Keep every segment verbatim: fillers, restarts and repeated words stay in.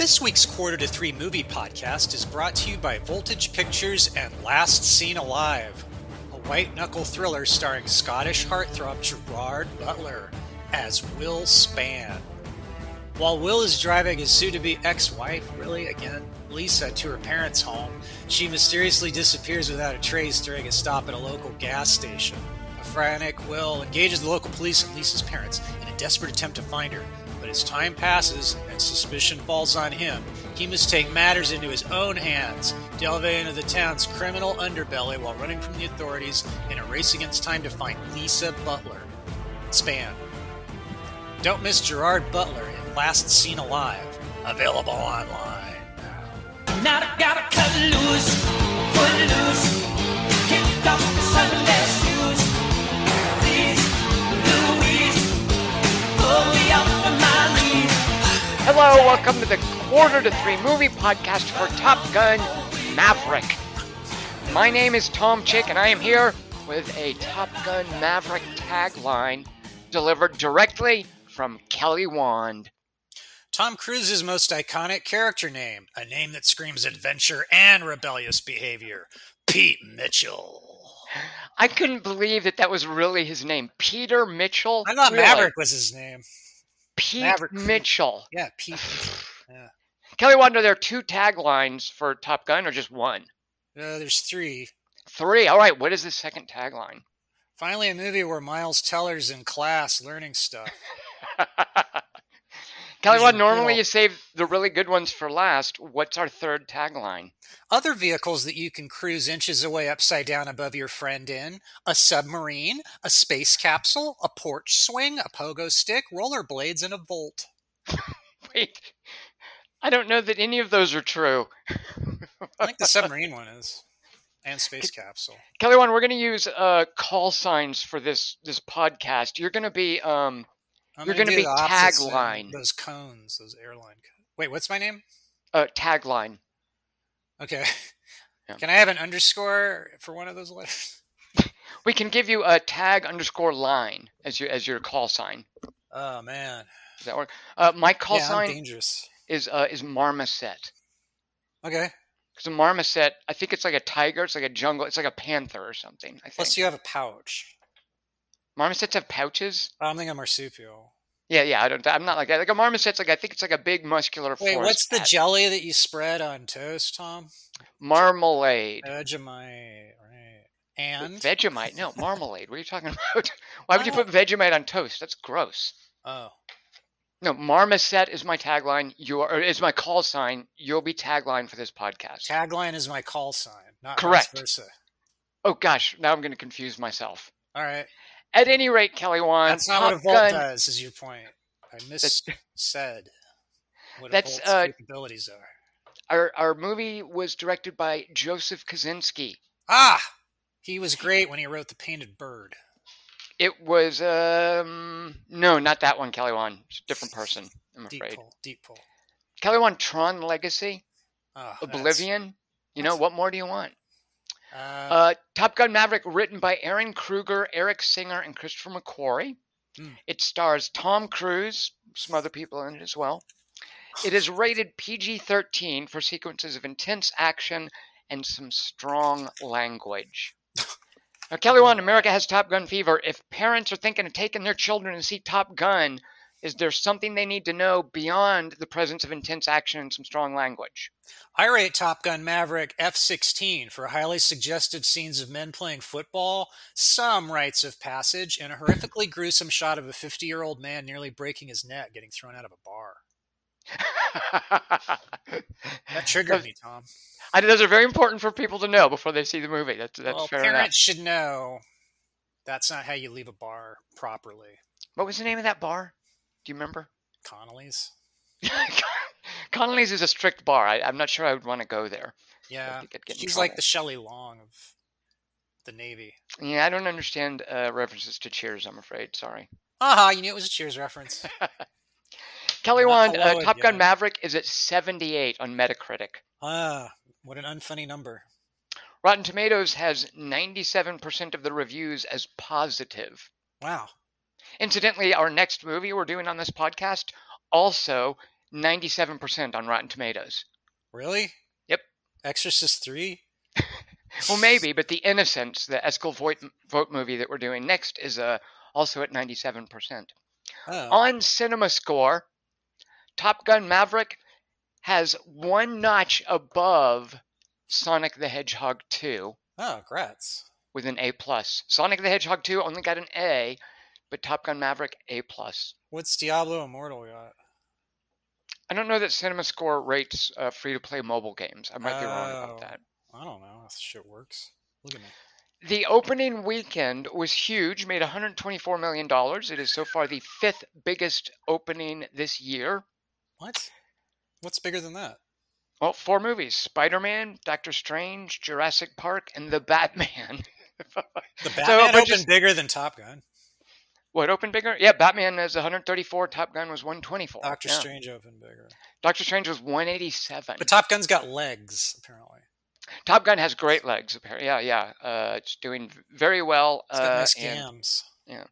This week's Quarter to Three Movie Podcast is brought to you by Voltage Pictures and Last Seen Alive, a white-knuckle thriller starring Scottish heartthrob Gerard Butler as Will Spann. While Will is driving his soon-to-be ex-wife, really, again, Lisa, to her parents' home, she mysteriously disappears without a trace during a stop at a local gas station. A frantic Will engages the local police and Lisa's parents in a desperate attempt to find her, but as time passes and suspicion falls on him, he must take matters into his own hands, delving into the town's criminal underbelly while running from the authorities in a race against time to find Lisa Butler. Spann. Don't miss Gerard Butler in Last Seen Alive. Available online. Now I gotta cut loose, put loose, kick off the Sunday shoes. Please, Louise, pull me up from my lead. Hello, welcome to the Quarter to Three Movie Podcast for Top Gun Maverick. My name is Tom Chick, and I am here with a Top Gun Maverick tagline delivered directly from Kelly Wand. Tom Cruise's most iconic character name, a name that screams adventure and rebellious behavior, Pete Mitchell. I couldn't believe that that was really his name, Peter Mitchell. I thought really? Maverick was his name. Pete Maverick. Mitchell. Yeah, Pete. Yeah. Kelly Wand, are there two taglines for Top Gun or just one? Uh, there's three. Three. All right. What is the second tagline? Finally, a movie where Miles Teller's in class learning stuff. Kelly Wand, normally you save the really good ones for last. What's our third tagline? Other vehicles that you can cruise inches away upside down above your friend in. A submarine, a space capsule, a porch swing, a pogo stick, rollerblades, and a volt. Wait, I don't know that any of those are true. I think the submarine one is. And space capsule. Kelly Wand, we're going to use uh, call signs for this this podcast. You're going to be... Um, I'm You're going to be tagline. Those cones, those airline cones. Wait, what's my name? Uh, tagline. Okay. Yeah. Can I have an underscore for one of those letters? We can give you a tag underscore line as your as your call sign. Oh man, does that work? Uh, my call yeah, sign I'm dangerous. is uh, is marmoset. Okay. Because a marmoset, I think it's like a tiger. It's like a jungle. It's like a panther or something. I think. Plus, you have a pouch. Marmosets have pouches? I don't think I'm marsupial. Yeah, yeah, I don't, I'm not like that. Like a marmoset's like, I think it's like a big muscular force. Wait, what's the jelly that you spread on toast, Tom? Marmalade. Vegemite, right. And? Wait, Vegemite, no, marmalade. What are you talking about? Why would you put Vegemite on toast? That's gross. Oh. No, marmoset is my tagline. You are, or is my call sign. You'll be tagline for this podcast. Tagline is my call sign, not correct. Vice versa. Oh, gosh, now I'm going to confuse myself. All right. At any rate, Kelly Wand, that's not Top what a volt gun, does, is your point. I missaid what that's, a volt's uh, capabilities are. Our our movie was directed by Joseph Kosinski. Ah! He was great when he wrote The Painted Bird. It was, um... no, not that one, Kelly Wand. It's a different person, I'm deep afraid. Deep pull, deep pull. Kelly Wand, Tron Legacy, oh, Oblivion. You know, what more do you want? Uh, uh, Top Gun Maverick, written by Aaron Kruger, Eric Singer, and Christopher McQuarrie. Mm. It stars Tom Cruise, some other people in it as well. It is rated P G thirteen for sequences of intense action and some strong language. Now, Kelly Wand, America has Top Gun fever. If parents are thinking of taking their children to see Top Gun, is there something they need to know beyond the presence of intense action and some strong language? I rate Top Gun Maverick F sixteen for highly suggestive scenes of men playing football, some rites of passage, and a horrifically gruesome shot of a fifty-year-old man nearly breaking his neck getting thrown out of a bar. That triggered those, me, Tom. I, those are very important for people to know before they see the movie. That's, that's well, fair enough. Parents should know that's not how you leave a bar properly. What was the name of that bar? Do you remember? Connolly's. Connolly's is a strict bar. I, I'm not sure I would want to go there. Yeah. She's like the Shelley Long of the Navy. Yeah, I don't understand uh, references to Cheers, I'm afraid. Sorry. Aha, uh-huh, you knew it was a Cheers reference. Kelly Wand, uh, Top Gun Maverick is at seventy-eight on Metacritic. Ah, what an unfunny number. Rotten Tomatoes has ninety-seven percent of the reviews as positive. Wow. Incidentally, our next movie we're doing on this podcast also ninety-seven percent on Rotten Tomatoes. Really? Yep. Exorcist three? Well, maybe, but The Innocents, the Eskil Vogt, Vogt movie that we're doing next, is uh, also at ninety-seven percent. Oh. On Cinema Score, Top Gun Maverick has one notch above Sonic the Hedgehog two. Oh, congrats. With an A plus. Sonic the Hedgehog two only got an A, but Top Gun Maverick, A plus. What's Diablo Immortal got? I don't know that Cinema Score rates uh, free-to-play mobile games. I might oh, be wrong about that. I don't know. That shit works. Look at me. The opening weekend was huge, made one hundred twenty-four million dollars. It is so far the fifth biggest opening this year. What? What's bigger than that? Well, four movies. Spider-Man, Doctor Strange, Jurassic Park, and The Batman. The Batman so opened just... bigger than Top Gun. What, opened bigger? Yeah, Batman is one hundred thirty-four, Top Gun was one hundred twenty-four. Doctor yeah. Strange opened bigger. Doctor Strange was one hundred eighty-seven. But Top Gun's got legs, apparently. Top Gun has great legs, apparently. Yeah, yeah. Uh, it's doing very well. It's got uh, nice scams. And, yeah.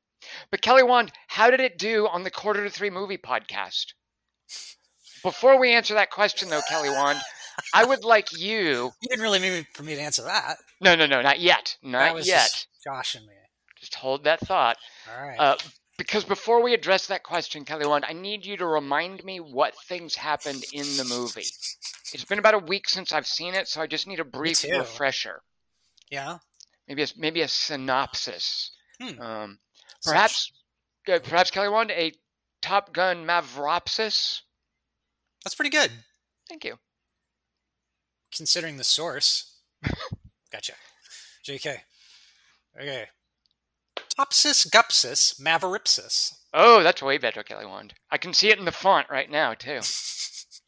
But Kelly Wand, how did it do on the Quarter to Three Movie podcast? Before we answer that question, though, Kelly Wand, I would like you... You didn't really mean for me to answer that. No, no, no, not yet. Not that was yet. Just joshing me. Just hold that thought. All right. Uh, because before we address that question, Kelly Wand, I need you to remind me what things happened in the movie. It's been about a week since I've seen it, so I just need a brief refresher. Yeah. Maybe a, maybe a synopsis. Hmm. Um, perhaps, uh, perhaps Kelly Wand, a Top Gun Mavropsis? That's pretty good. Thank you. Considering the source. Gotcha. J K. Okay. Topsis Gupsis Maveripsis. Oh, that's way better, Kelly Wand. I can see it in the font right now, too.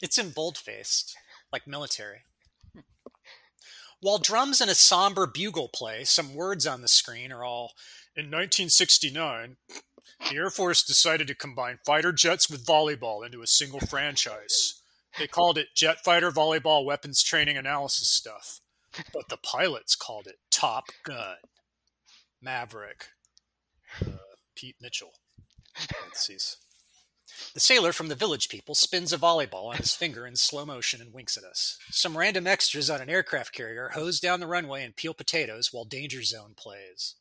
It's in boldface, like military. While drums and a somber bugle play, some words on the screen are all, in nineteen sixty-nine, the Air Force decided to combine fighter jets with volleyball into a single franchise. They called it Jet Fighter Volleyball Weapons Training Analysis Stuff, but the pilots called it Top Gun Maverick. Uh, Pete Mitchell. The sailor from the Village People spins a volleyball on his finger in slow motion and winks at us. Some random extras on an aircraft carrier hose down the runway and peel potatoes while Danger Zone plays.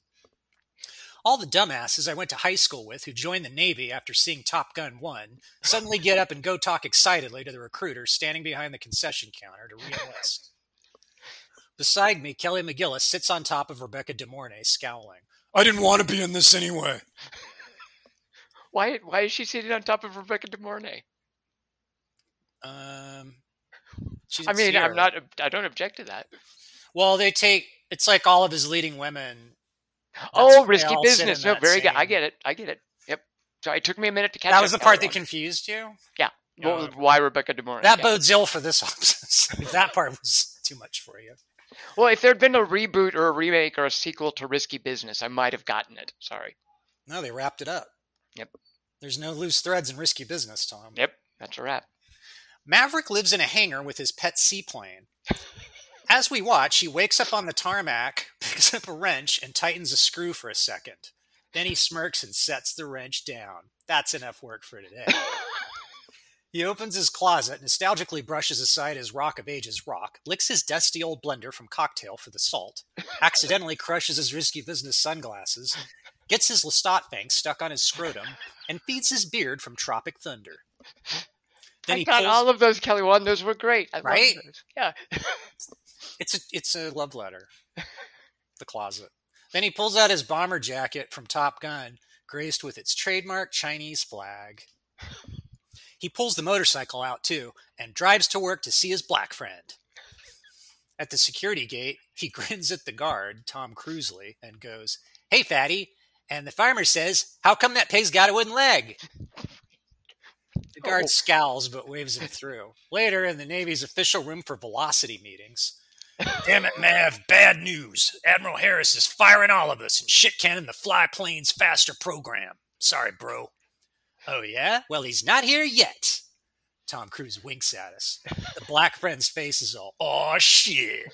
All the dumbasses I went to high school with who joined the Navy after seeing Top Gun one suddenly get up and go talk excitedly to the recruiter standing behind the concession counter to re-enlist. Beside me, Kelly McGillis sits on top of Rebecca DeMornay, scowling. I didn't want to be in this anyway. Why Why is she sitting on top of Rebecca DeMornay? Um, I mean, I'm her. not. I don't object to that. Well, they take. It's like all of his leading women. Oh, Risky Business. No, very good. I get it. I get it. Yep. So it took me a minute to catch up. That was the part that confused you? Yeah. No, well, why Rebecca DeMornay? That yeah. bodes ill for this episode. If that part was too much for you. Well, if there had been a reboot or a remake or a sequel to Risky Business, I might have gotten it. Sorry. No, they wrapped it up. Yep. There's no loose threads in Risky Business, Tom. Yep, that's a wrap. Maverick lives in a hangar with his pet seaplane. As we watch, he wakes up on the tarmac, picks up a wrench, and tightens a screw for a second. Then he smirks and sets the wrench down. That's enough work for today. He opens his closet, nostalgically brushes aside his Rock of Ages rock, licks his dusty old blender from Cocktail for the salt, accidentally crushes his Risky Business sunglasses, gets his Lestat fang stuck on his scrotum, and feeds his beard from Tropic Thunder. Then I he got pulls... all of those, Kelly Wand. Those were great. I right? Those. Yeah. It's a, it's a love letter. The closet. Then he pulls out his bomber jacket from Top Gun, graced with its trademark Chinese flag. He pulls the motorcycle out, too, and drives to work to see his black friend. At the security gate, he grins at the guard, Tom Cruise, and goes, Hey, fatty. And the farmer says, How come that pig's got a wooden leg? The guard oh. scowls but waves him through. Later, in the Navy's official room for velocity meetings, Damn it, Mav, bad news. Admiral Harris is firing all of us and shit-canning the Fly Planes Faster program. Sorry, bro. Oh, yeah? Well, he's not here yet. Tom Cruise winks at us. The black friend's face is all, aw, shit.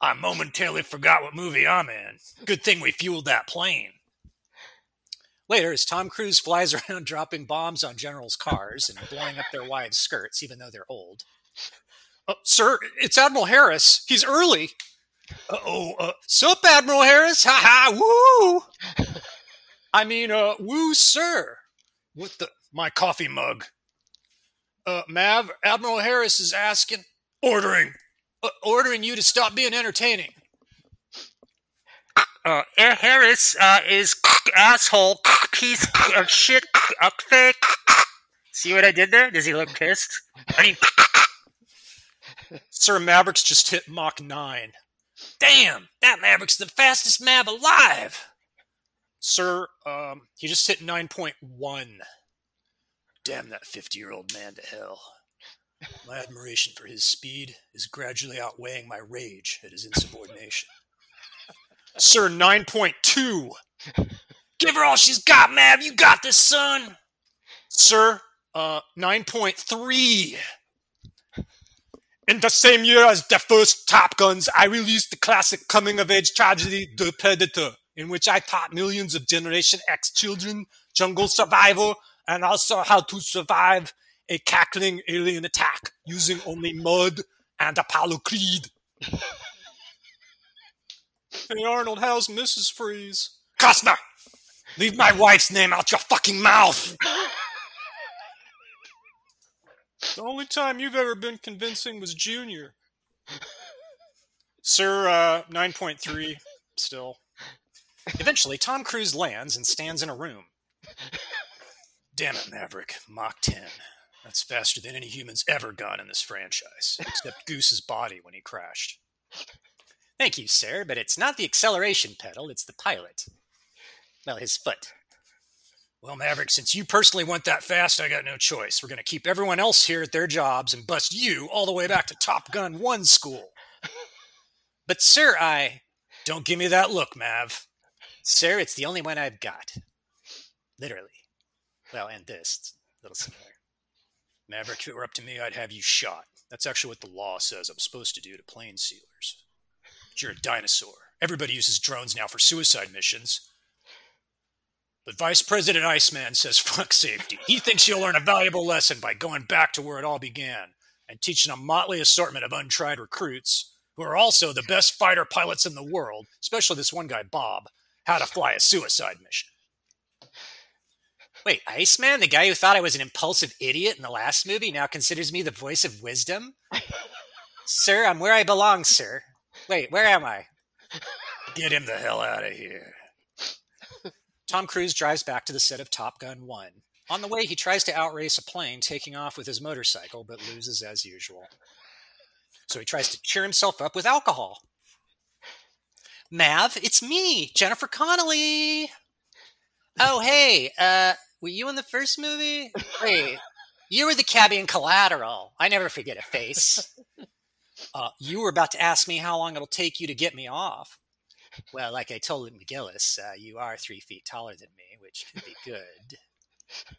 I momentarily forgot what movie I'm in. Good thing we fueled that plane. Later, as Tom Cruise flies around dropping bombs on generals' cars and blowing up their wives' skirts, even though they're old. Uh, sir, it's Admiral Harris. He's early. Uh-oh. Uh, sup, Admiral Harris? Ha-ha, woo! I mean, uh, woo, sir. What the? My coffee mug. Uh, Mav, Admiral Harris is asking. Ordering. Uh, ordering you to stop being entertaining. Uh, Air Harris uh, is asshole piece of shit up there. See what I did there? Does he look pissed? I mean, Sir Maverick's just hit Mach nine. Damn, that Maverick's the fastest Mav alive. Sir, um, he just hit nine point one. Damn that fifty-year-old man to hell. My admiration for his speed is gradually outweighing my rage at his insubordination. Sir, nine point two. Give her all she's got, Mav. You got this, son. Sir, uh, nine point three. In the same year as the first Top Guns, I released the classic coming-of-age tragedy, The Predator, in which I taught millions of Generation X children jungle survival and also how to survive a cackling alien attack using only mud and Apollo Creed. Hey, Arnold, how's Missus Freeze? Costner! Leave my wife's name out your fucking mouth! The only time you've ever been convincing was Junior. Sir, uh, nine point three, still. Eventually, Tom Cruise lands and stands in a room. Damn it, Maverick. Mach ten. That's faster than any human's ever gone in this franchise, except Goose's body when he crashed. Thank you, sir, but it's not the acceleration pedal, it's the pilot. Well, his foot. Well, Maverick, since you personally went that fast, I got no choice. We're going to keep everyone else here at their jobs and bust you all the way back to Top Gun one school. But, sir, I... Don't give me that look, Mav. Sir, it's the only one I've got. Literally. Well, and this. Little similar. Maverick, if it were up to me, I'd have you shot. That's actually what the law says I'm supposed to do to plane sealers. You're a dinosaur. Everybody uses drones now for suicide missions. But Vice President Iceman says fuck safety. He thinks you'll learn a valuable lesson by going back to where it all began and teaching a motley assortment of untried recruits who are also the best fighter pilots in the world, especially this one guy, Bob, how to fly a suicide mission. Wait, Iceman, the guy who thought I was an impulsive idiot in the last movie, now considers me the voice of wisdom? Sir, I'm where I belong, sir. Wait, where am I? Get him the hell out of here. Tom Cruise drives back to the set of Top Gun one. On the way, he tries to outrace a plane, taking off with his motorcycle, but loses as usual. So he tries to cheer himself up with alcohol. Mav, it's me, Jennifer Connelly. Oh, hey, uh, were you in the first movie? Wait, you were the cabbie in Collateral. I never forget a face. Uh, you were about to ask me how long it'll take you to get me off. Well, like I told McGillis, uh, you are three feet taller than me, which could be good.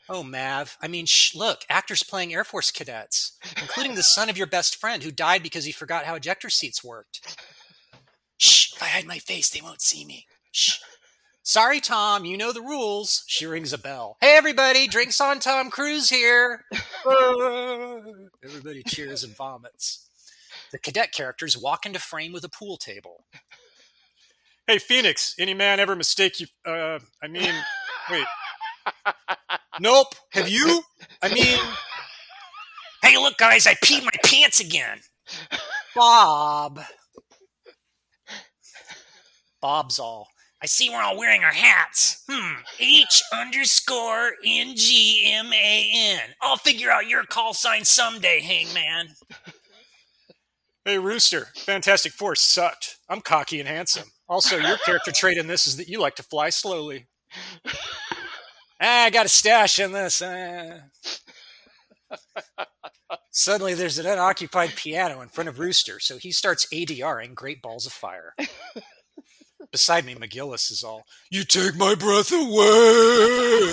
Oh, Mav. I mean, shh, look, actors playing Air Force cadets, including the son of your best friend who died because he forgot how ejector seats worked. Shh, if I hide my face, they won't see me. Shh. Sorry, Tom, you know the rules. She rings a bell. Hey, everybody, drinks on Tom Cruise here. Everybody cheers and vomits. The cadet characters walk into frame with a pool table. Hey, Phoenix, any man ever mistake you... Uh, I mean, wait. Nope. Have you? I mean... Hey, look, guys, I peed my pants again. Bob. Bob's all. I see we're all wearing our hats. Hmm. H underscore N G M A N. I'll figure out your call sign someday, Hangman. Hey, Rooster, Fantastic Four sucked. I'm cocky and handsome. Also, your character trait in this is that you like to fly slowly. Ah, I got a stash in this. Ah. Suddenly, there's an unoccupied piano in front of Rooster, so he starts A D R-ing Great Balls of Fire. Beside me, McGillis is all, you take my breath away.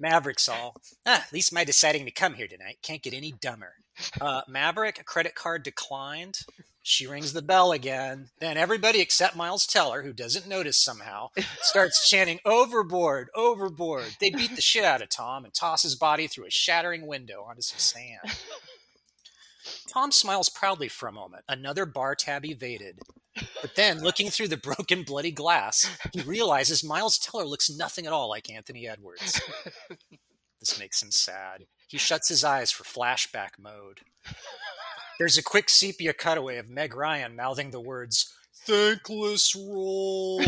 Maverick's all, ah, at least my deciding to come here tonight can't get any dumber. Uh, Maverick, credit card declined. She rings the bell again. Then everybody except Miles Teller, who doesn't notice somehow, starts chanting, overboard, overboard. They beat the shit out of Tom and toss his body through a shattering window onto some sand. Tom smiles proudly for a moment, another bar tab evaded. But then, looking through the broken, bloody glass, he realizes Miles Teller looks nothing at all like Anthony Edwards. This makes him sad. He shuts his eyes for flashback mode. There's a quick sepia cutaway of Meg Ryan mouthing the words, thankless roll.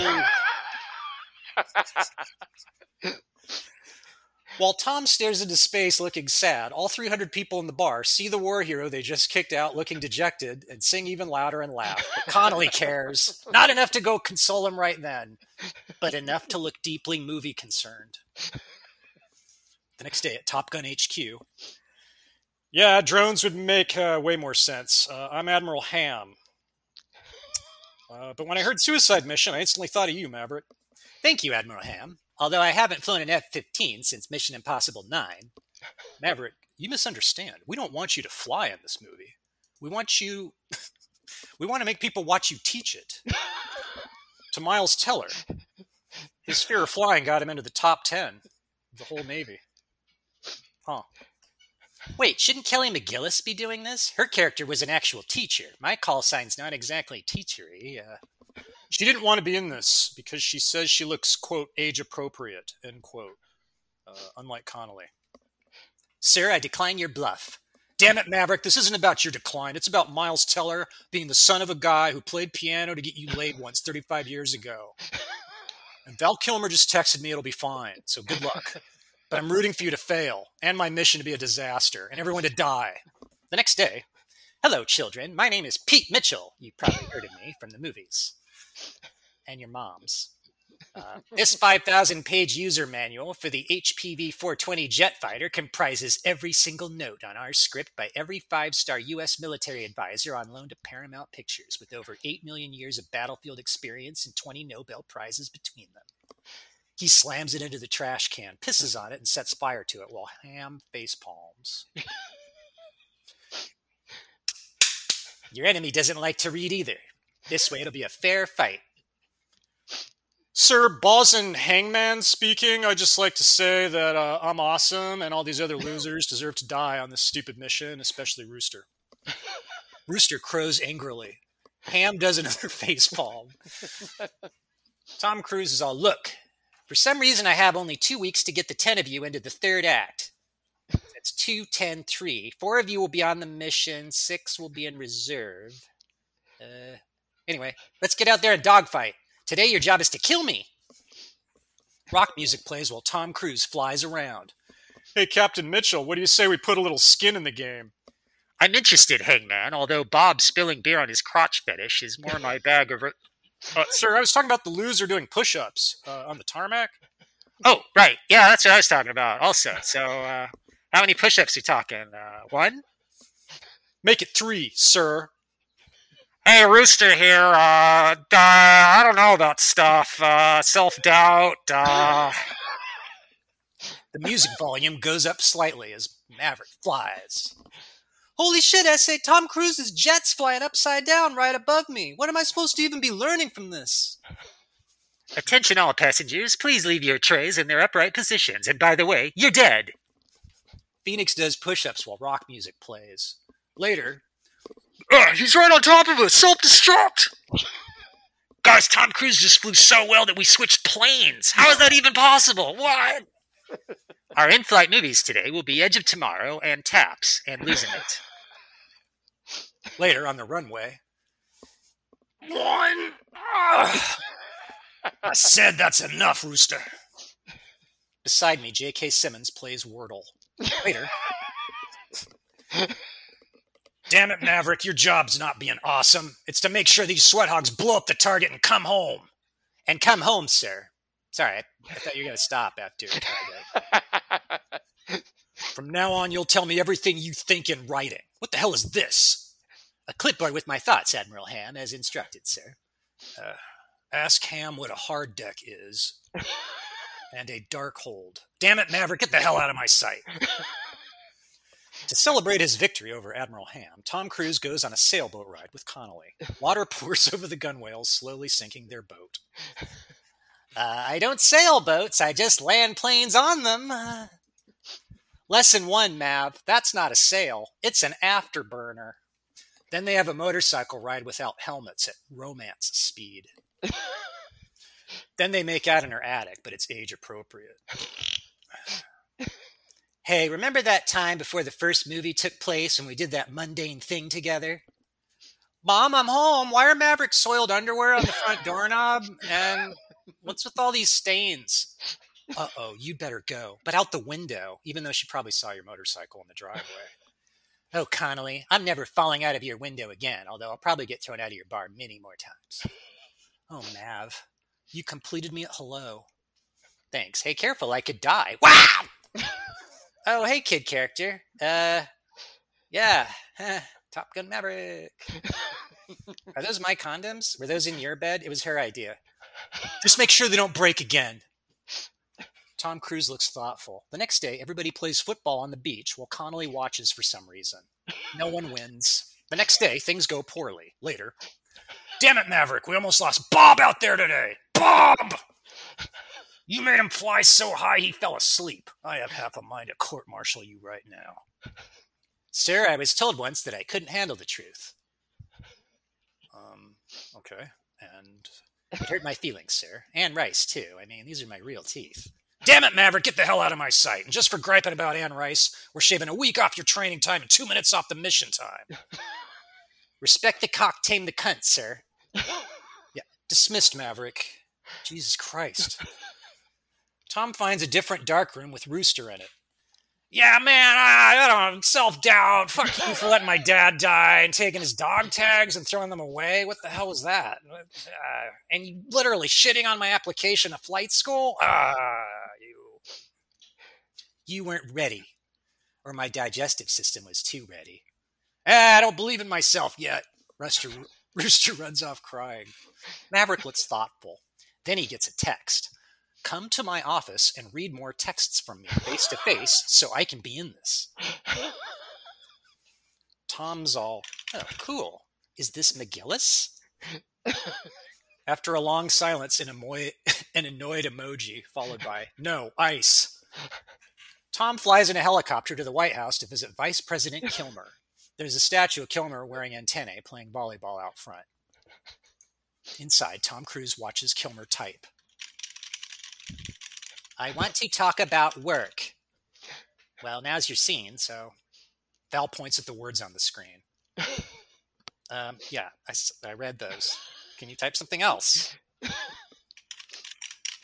While Tom stares into space looking sad, all three hundred people in the bar see the war hero they just kicked out looking dejected and sing even louder and laugh. But Connolly cares. Not enough to go console him right then, but enough to look deeply movie concerned. The next day at Top Gun H Q. Yeah, drones would make uh, way more sense. Uh, I'm Admiral Ham. Uh, but when I heard Suicide Mission, I instantly thought of you, Maverick. Thank you, Admiral Ham. Although I haven't flown an F fifteen since Mission Impossible nine. Maverick, you misunderstand. We don't want you to fly in this movie. We want you... we want to make people watch you teach it. To Miles Teller. His fear of flying got him into the top ten of the whole Navy. Huh. Wait, shouldn't Kelly McGillis be doing this? Her character was an actual teacher. My call sign's not exactly teachery. Uh... She didn't want to be in this because she says she looks, quote, age-appropriate, end quote, uh, unlike Connolly. Sir, I decline your bluff. Damn it, Maverick, this isn't about your decline. It's about Miles Teller being the son of a guy who played piano to get you laid once thirty-five years ago. And Val Kilmer just texted me it'll be fine, so good luck. But I'm rooting for you to fail, and my mission to be a disaster, and everyone to die. The next day, hello, children. My name is Pete Mitchell. You probably heard of me from the movies. And your moms. Uh, this five thousand page user manual for the H P V four twenty jet fighter comprises every single note on our script by every five-star U S military advisor on loan to Paramount Pictures, with over eight million years of battlefield experience and twenty Nobel Prizes between them. He slams it into the trash can, pisses on it, and sets fire to it while Ham face palms. Your enemy doesn't like to read either. This way it'll be a fair fight. Sir, Bosun Hangman speaking. I'd just like to say that uh, I'm awesome, and all these other losers deserve to die on this stupid mission, especially Rooster. Rooster crows angrily. Ham does another face palm. Tom Cruise is all, look. For some reason, I have only two weeks to get the ten of you into the third act. That's two, ten, three. Four of you will be on the mission. Six will be in reserve. Uh, anyway, let's get out there and dogfight. Today, your job is to kill me. Rock music plays while Tom Cruise flies around. Hey, Captain Mitchell, what do you say we put a little skin in the game? I'm interested, Hangman, although Bob spilling beer on his crotch fetish is more my bag of... Uh, sir, I was talking about the loser doing push-ups uh, on the tarmac. Oh, right. Yeah, that's what I was talking about also. So uh, how many push-ups are you talking? Uh, one? Make it three, sir. Hey, Rooster here. Uh, uh, I don't know about stuff. Uh, self-doubt. Uh... The music volume goes up slightly as Maverick flies. Holy shit, I say, Tom Cruise's jet's flying upside down right above me. What am I supposed to even be learning from this? Attention all passengers, please leave your trays in their upright positions. And by the way, you're dead. Phoenix does push-ups while rock music plays. Later, uh, he's right on top of us, self-destruct! Guys, Tom Cruise just flew so well that we switched planes. How is that even possible? What? Our in-flight movies today will be Edge of Tomorrow and Taps and Losing It. Later on the runway. One! Ugh. I said that's enough, Rooster. Beside me, J K. Simmons plays Wordle. Later. Damn it, Maverick, your job's not being awesome. It's to make sure these sweat hogs blow up the target and come home. And come home, sir. Sorry, I thought you were going to stop after your target. From now on, you'll tell me everything you think in writing. What the hell is this? A clipboard with my thoughts, Admiral Ham, as instructed, sir. Uh, ask Ham what a hard deck is. And a dark hold. Damn it, Maverick, get the hell out of my sight. To celebrate his victory over Admiral Hamm, Tom Cruise goes on a sailboat ride with Connolly. Water pours over the gunwales, slowly sinking their boat. Uh, I don't sail boats, I just land planes on them. Uh, lesson one, Mav, that's not a sail, it's an afterburner. Then they have a motorcycle ride without helmets at romance speed. Then they make out in her attic, but it's age appropriate. Hey, remember that time before the first movie took place when we did that mundane thing together? Mom, I'm home. Why are Maverick's soiled underwear on the front doorknob? And what's with all these stains? Uh-oh, you better go. But out the window, even though she probably saw your motorcycle in the driveway. Oh, Connolly, I'm never falling out of your window again, although I'll probably get thrown out of your bar many more times. Oh, Mav, you completed me at hello. Thanks. Hey, careful, I could die. Wow! Oh, hey, kid character. Uh, yeah. Top Gun Maverick. Are those my condoms? Were those in your bed? It was her idea. Just make sure they don't break again. Tom Cruise looks thoughtful. The next day, everybody plays football on the beach while Connolly watches for some reason. No one wins. The next day, things go poorly. Later. Damn it, Maverick. We almost lost Bob out there today. Bob! You made him fly so high he fell asleep. I have half a mind to court-martial you right now. Sir, I was told once that I couldn't handle the truth. Um, okay. And it hurt my feelings, sir. And rice, too. I mean, these are my real teeth. Damn it, Maverick, get the hell out of my sight. And just for griping about Anne Rice, we're shaving a week off your training time and two minutes off the mission time. Respect the cock, tame the cunt, sir. Yeah, dismissed, Maverick. Jesus Christ. Tom finds a different darkroom with Rooster in it. Yeah, man, I, I don't self-doubt. Fuck you for letting my dad die and taking his dog tags and throwing them away. What the hell was that? Uh, and you literally shitting on my application to flight school? Ah, uh, you. You weren't ready. Or my digestive system was too ready. Eh, I don't believe in myself yet. Rooster, Rooster runs off crying. Maverick looks thoughtful. Then he gets a text. Come to my office and read more texts from me face to face so I can be in this. Tom's all, oh, cool. Is this McGillis? After a long silence, an, emo- an annoyed emoji followed by, no, ice. Tom flies in a helicopter to the White House to visit Vice President Kilmer. There's a statue of Kilmer wearing antennae playing volleyball out front. Inside, Tom Cruise watches Kilmer type. I want to talk about work. Well, now's your scene, so Val points at the words on the screen. Um, yeah, I, I read those. Can you type something else?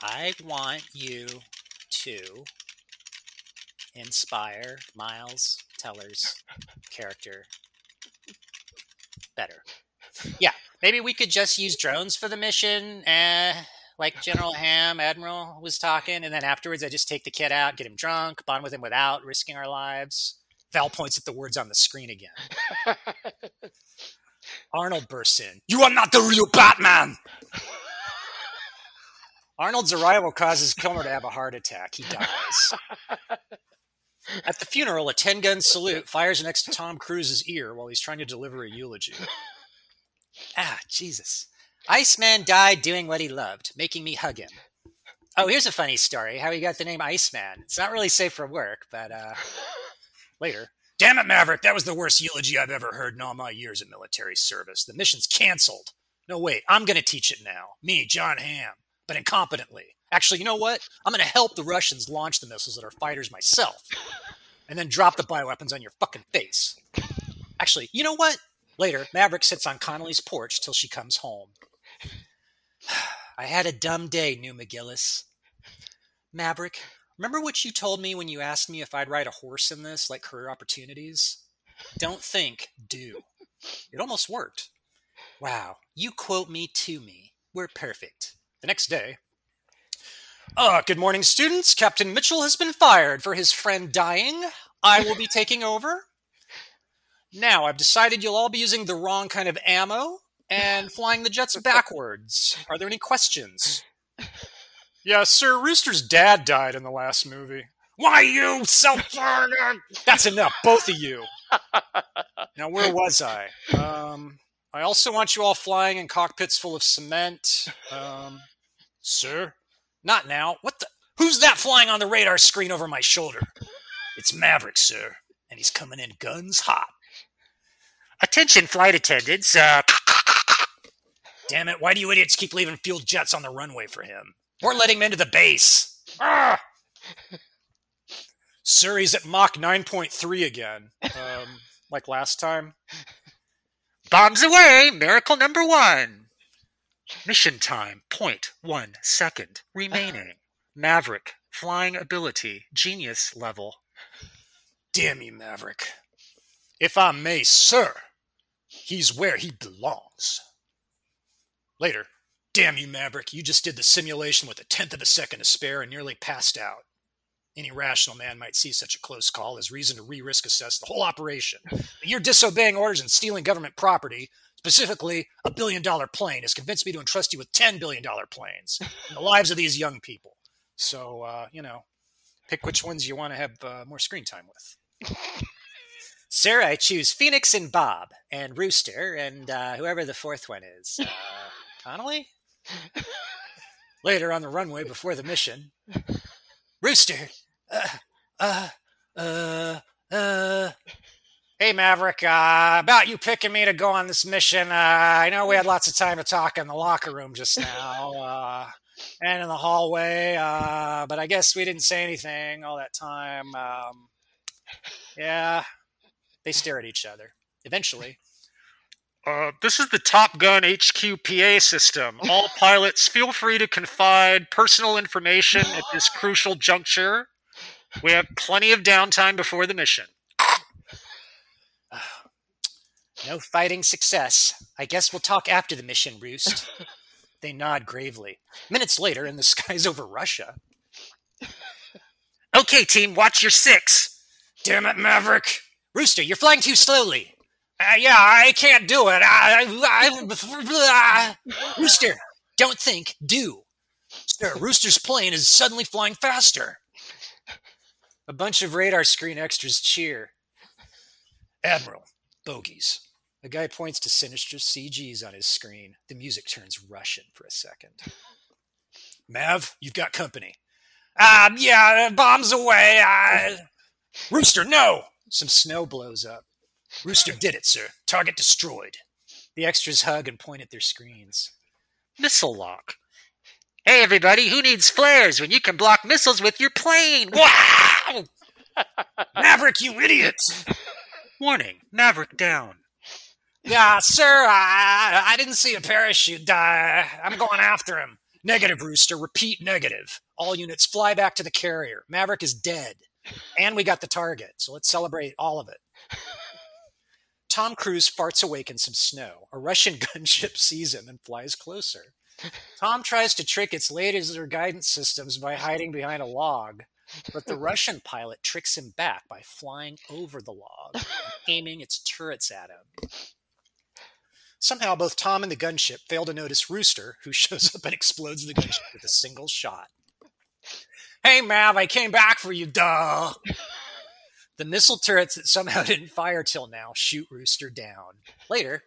I want you to inspire Miles Teller's character better. Yeah, maybe we could just use drones for the mission. Eh... Like General Hamm, Admiral was talking, and then afterwards I just take the kid out, get him drunk, bond with him without risking our lives. Val points at the words on the screen again. Arnold bursts in. You are not the real Batman! Arnold's arrival causes Kilmer to have a heart attack. He dies. At the funeral, a ten-gun salute fires next to Tom Cruise's ear while he's trying to deliver a eulogy. Ah, Jesus. Iceman died doing what he loved, making me hug him. Oh, here's a funny story, how he got the name Iceman. It's not really safe for work, but uh, later. Damn it, Maverick, that was the worst eulogy I've ever heard in all my years of military service. The mission's canceled. No, wait, I'm going to teach it now. Me, John Hamm, but incompetently. Actually, you know what? I'm going to help the Russians launch the missiles at our fighters myself, and then drop the bioweapons on your fucking face. Actually, you know what? Later, Maverick sits on Connolly's porch till she comes home. I had a dumb day, New McGillis. Maverick, remember what you told me when you asked me if I'd ride a horse in this, like career opportunities? Don't think, do. It almost worked. Wow, you quote me to me. We're perfect. The next day. Uh, good morning, students. Captain Mitchell has been fired for his friend dying. I will be taking over. Now, I've decided you'll all be using the wrong kind of ammo. And flying the jets backwards. Are there any questions? Yeah, sir, Rooster's dad died in the last movie. Why you self-murder? That's enough, both of you. Now, where was I? Um, I also want you all flying in cockpits full of cement. Um, sir? Not now. What the? Who's that flying on the radar screen over my shoulder? It's Maverick, sir. And he's coming in guns hot. Attention, flight attendants. Uh... Damn it, why do you idiots keep leaving fueled jets on the runway for him? We're letting him into the base. Ah! Sir, he's at Mach nine point three again. Um, like last time. Bombs away! Miracle number one! Mission time, zero point one second remaining. Maverick, flying ability, genius level. Damn you, Maverick. If I may, sir, he's where he belongs. Later. Damn you, Maverick. You just did the simulation with a tenth of a second to spare and nearly passed out. Any rational man might see such a close call as reason to re-risk assess the whole operation. But you're disobeying orders and stealing government property, specifically a billion-dollar plane, has convinced me to entrust you with ten billion dollars planes and the lives of these young people. So, uh, you know, pick which ones you want to have uh, more screen time with. Sir, I choose Phoenix and Bob and Rooster and uh, whoever the fourth one is. Uh, Connolly? Later on the runway before the mission. Rooster! Uh, uh, uh, uh. Hey, Maverick, uh, about you picking me to go on this mission, uh, I know we had lots of time to talk in the locker room just now, uh, and in the hallway, uh, but I guess we didn't say anything all that time. Um, yeah. They stare at each other. Eventually. Uh, this is the Top Gun H Q P A system. All pilots, feel free to confide personal information at this crucial juncture. We have plenty of downtime before the mission. No fighting success. I guess we'll talk after the mission, Roost. They nod gravely. Minutes later, and the sky's over Russia. Okay, team, watch your six. Damn it, Maverick. Rooster, you're flying too slowly. Uh, yeah, I can't do it. I, I, I, Rooster, don't think, do. Sir, Rooster's plane is suddenly flying faster. A bunch of radar screen extras cheer. Admiral, bogeys. The guy points to sinister C Gs on his screen. The music turns Russian for a second. Mav, you've got company. Um, yeah, bombs away. I... Rooster, no! Some snow blows up. Rooster did it, sir. Target destroyed. The extras hug and point at their screens. Missile lock. Hey, everybody, who needs flares when you can block missiles with your plane? Wow! Maverick, you idiot! Warning, Maverick down. Yeah, sir, I, I didn't see a parachute. Uh, I'm going after him. Negative, Rooster. Repeat, negative. All units fly back to the carrier. Maverick is dead. And we got the target, so let's celebrate all of it. Tom Cruise farts awake in some snow. A Russian gunship sees him and flies closer. Tom tries to trick its laser guidance systems by hiding behind a log, but the Russian pilot tricks him back by flying over the log and aiming its turrets at him. Somehow, both Tom and the gunship fail to notice Rooster, who shows up and explodes the gunship with a single shot. Hey, Mav, I came back for you, duh. The missile turrets that somehow didn't fire till now shoot Rooster down. Later,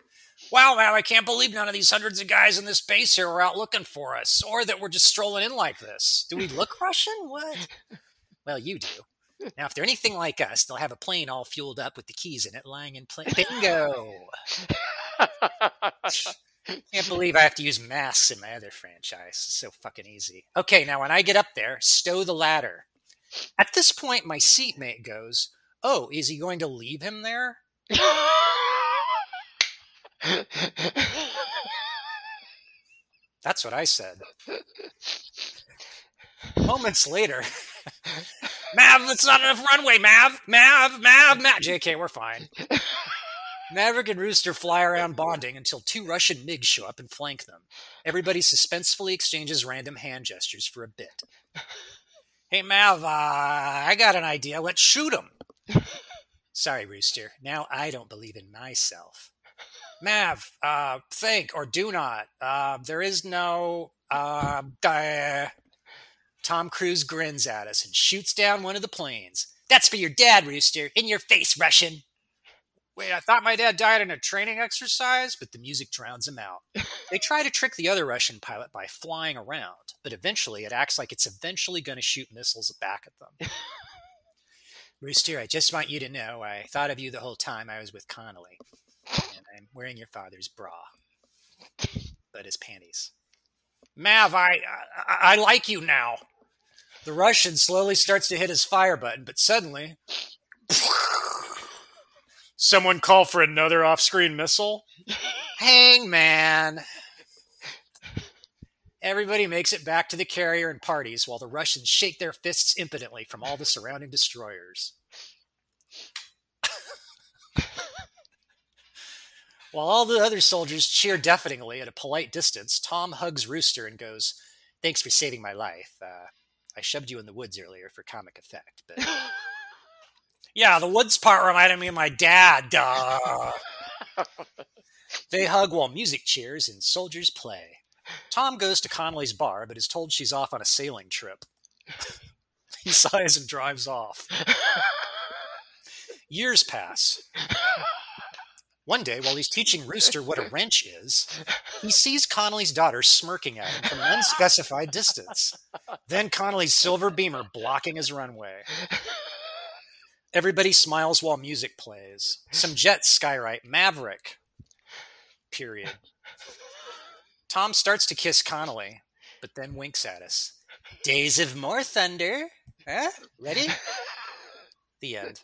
wow, Mav, I can't believe none of these hundreds of guys in this base here were out looking for us, or that we're just strolling in like this. Do we look Russian? What? Well, you do. Now, if they're anything like us, they'll have a plane all fueled up with the keys in it lying in plain. Bingo! Can't believe I have to use masks in my other franchise. It's so fucking easy. Okay, now when I get up there, stow the ladder. At this point, my seatmate goes, oh, is he going to leave him there? That's what I said. Moments later, Mav, that's not enough runway, Mav! Mav! Mav! Mav! J K, we're fine. Maverick and Rooster fly around bonding until two Russian MiGs show up and flank them. Everybody suspensefully exchanges random hand gestures for a bit. Hey, Mav, uh, I got an idea. Let's shoot him. Sorry, Rooster. Now I don't believe in myself. Mav, uh, think or do not. Uh, there is no... Uh, uh, Tom Cruise grins at us and shoots down one of the planes. That's for your dad, Rooster. In your face, Russian. Wait, I thought my dad died in a training exercise, but the music drowns him out. They try to trick the other Russian pilot by flying around, but eventually it acts like it's eventually going to shoot missiles back at them. Rooster, I just want you to know I thought of you the whole time I was with Connolly, and I'm wearing your father's bra, but his panties. Mav, I, I, I like you now. The Russian slowly starts to hit his fire button, but suddenly... Someone call for another off-screen missile? Hangman. Everybody makes it back to the carrier and parties while the Russians shake their fists impotently from all the surrounding destroyers. While all the other soldiers cheer deafeningly at a polite distance, Tom hugs Rooster and goes, "Thanks for saving my life. Uh, I shoved you in the woods earlier for comic effect, but..." Yeah, the woods part reminded me of my dad. Duh. They hug while music cheers and soldiers play. Tom goes to Connolly's bar, but is told she's off on a sailing trip. He sighs and drives off. Years pass. One day, while he's teaching Rooster what a wrench is, he sees Connolly's daughter smirking at him from an unspecified distance. Then Connolly's silver beamer blocking his runway. Everybody smiles while music plays. Some jets skywrite Maverick. Period. Tom starts to kiss Connolly, but then winks at us. Days of more thunder. Huh? Ready? The end.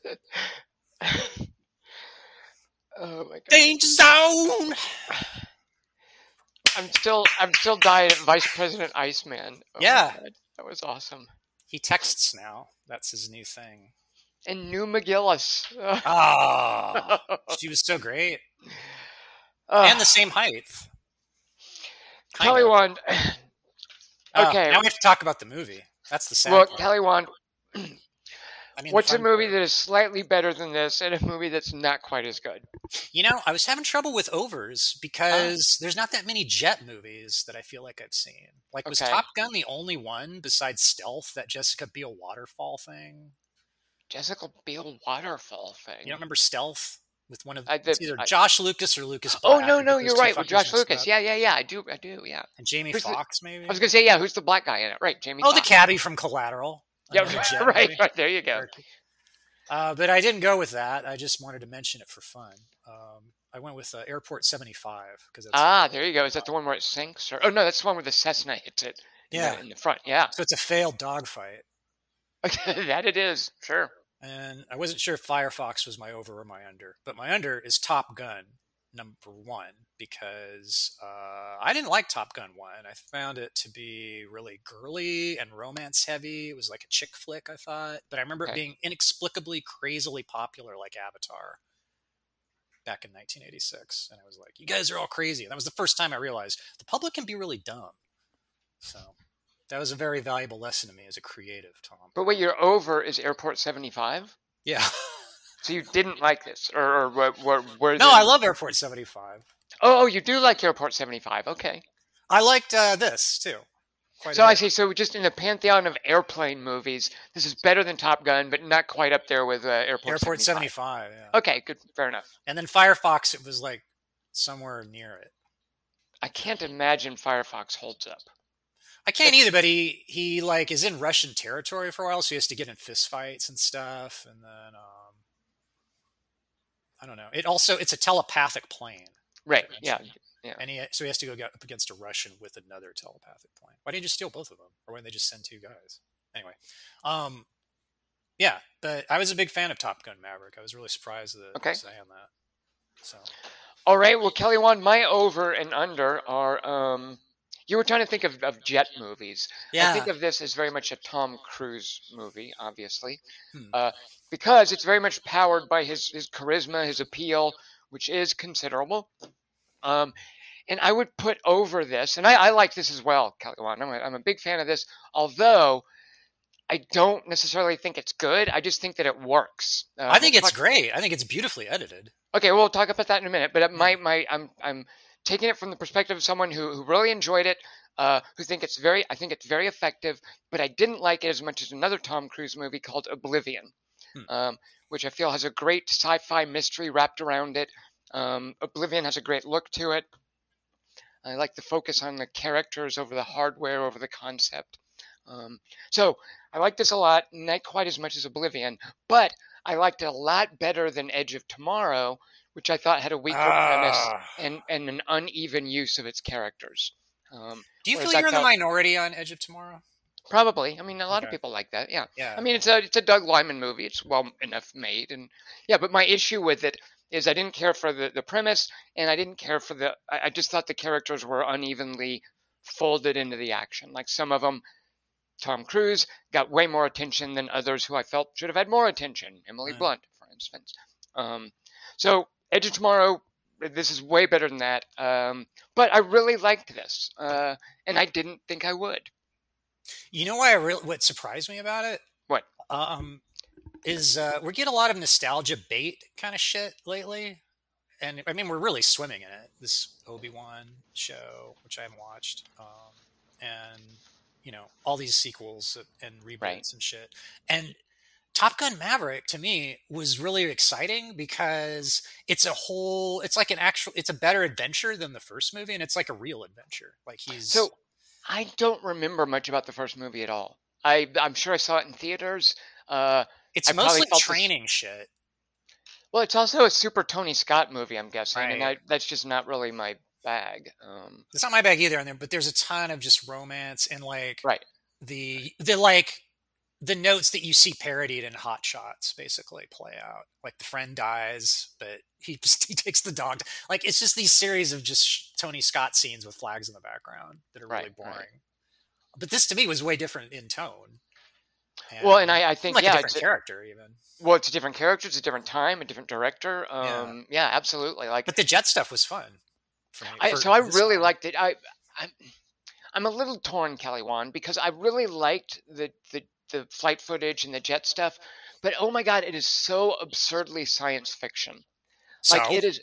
Oh my god. Danger zone! I'm still I'm still dying at Vice President Iceman. Oh yeah. That was awesome. He texts now. That's his new thing. And New McGillis. Oh, she was so great. Uh, and the same height. Kelly Wand. Okay. Uh, now we have to talk about the movie. That's the sad Look, part. Kelly Wand. I mean, what's a movie part? That is slightly better than this and a movie that's not quite as good? You know, I was having trouble with overs because um, there's not that many jet movies that I feel like I've seen. Like, okay. Was Top Gun the only one besides Stealth, that Jessica Biel waterfall thing? Jessica Biel waterfall thing. You don't remember Stealth with one of the, I, the, it's either I, Josh Lucas or Lucas Black? Oh no, no, you're right. With Josh Lucas. Up. Yeah, yeah, yeah. I do, I do. Yeah. And Jamie Foxx, maybe. I was gonna say, yeah. Who's the black guy in it? Right, Jamie. Oh, Fox. The cabbie from Collateral. Yeah, right, right. There you go. Uh, but I didn't go with that. I just wanted to mention it for fun. Um, I went with uh, Airport seventy-five because ah, there you go. Is that the one where it sinks? Or oh no, that's the one where the Cessna hits it. Yeah, in the, in the front. Yeah. So it's a failed dogfight. That it is. Sure. And I wasn't sure if Firefox was my over or my under, but my under is Top Gun number one because uh, I didn't like Top Gun one. I found it to be really girly and romance heavy. It was like a chick flick, I thought, but I remember okay. it being inexplicably, crazily popular, like Avatar, back in nineteen eighty-six, and I was like, "You guys are all crazy." And that was the first time I realized the public can be really dumb. So. That was a very valuable lesson to me as a creative, Tom. But wait, your over is Airport seventy-five? Yeah. So you didn't like this? or, or, or, or were No, I love Airport seventy-five. Oh, oh, you do like Airport seventy-five. Okay. I liked uh, this, too. Quite so I see. So just in the pantheon of airplane movies, this is better than Top Gun, but not quite up there with uh, Airport, Airport seventy-five. Airport seventy-five, yeah. Okay, good. Fair enough. And then Firefox, it was like somewhere near it. I can't imagine Firefox holds up. I can't either, but he, he like is in Russian territory for a while, so he has to get in fistfights and stuff, and then um, I don't know. It also it's a telepathic plane, right? Yeah, yeah. And he so he has to go get up against a Russian with another telepathic plane. Why didn't you just steal both of them, or why didn't they just send two guys? Anyway, um, yeah. But I was a big fan of Top Gun Maverick. I was really surprised that okay. I was saying that. So, all right. Well, Kelly Wand, my over and under are. Um... You were trying to think of, of jet movies. Yeah. I think of this as very much a Tom Cruise movie, obviously, hmm. uh, because it's very much powered by his, his charisma, his appeal, which is considerable. Um, and I would put over this, and I, I like this as well, Kelly Wand. I'm a, I'm a big fan of this, although I don't necessarily think it's good. I just think that it works. Uh, I think we'll it's talk- great. I think it's beautifully edited. Okay, we'll talk about that in a minute. But my my I'm I'm. taking it from the perspective of someone who, who really enjoyed it, uh, who think it's very, I think it's very effective, but I didn't like it as much as another Tom Cruise movie called Oblivion, hmm. um, which I feel has a great sci-fi mystery wrapped around it. Um, Oblivion has a great look to it. I like the focus on the characters over the hardware, over the concept. Um, so I like this a lot, not quite as much as Oblivion, but I liked it a lot better than Edge of Tomorrow, which I thought had a weaker ah. premise and, and an uneven use of its characters. Um, Do you feel you're in the minority on Edge of Tomorrow? Probably. I mean, a lot okay. of people like that. Yeah. yeah. I mean, it's a, it's a Doug Liman movie. It's well enough made. And yeah, but my issue with it is I didn't care for the, the premise, and I didn't care for the, I, I just thought the characters were unevenly folded into the action. Like some of them, Tom Cruise got way more attention than others who I felt should have had more attention. Emily right. Blunt, for instance. Um, so Edge of Tomorrow, this is way better than that. Um, but I really liked this, uh, and I didn't think I would. You know why I really, what surprised me about it? What? Um, is uh, we get a lot of nostalgia bait kind of shit lately. And I mean, we're really swimming in it. This Obi-Wan show, which I haven't watched. Um, and, you know, all these sequels and reboots right. and shit. And Top Gun Maverick to me was really exciting because it's a whole, it's like an actual, it's a better adventure than the first movie. And it's like a real adventure. Like he's. So I don't remember much about the first movie at all. I, I'm sure I saw it in theaters. Uh, It's I mostly training this... shit. Well, it's also a super Tony Scott movie, I'm guessing, right. and I, that's just not really my bag. Um, it's not my bag either, in there, but there's a ton of just romance and like right. the the like the notes that you see parodied in Hot Shots basically play out. Like the friend dies, but he he takes the dog. To, like it's just these series of just Tony Scott scenes with flags in the background that are right, really boring. Right. But this to me was way different in tone. And well, and I, I think, like yeah, a different it's a, character even. Well, it's a different character. It's a different time, a different director. Um, yeah. yeah, absolutely. Like, but the jet stuff was fun. For me, I, for so I really time. liked it. I, I'm, I'm a little torn, Kelly Wand, because I really liked the, the, the flight footage and the jet stuff, but oh my God, it is so absurdly science fiction. So? Like it is.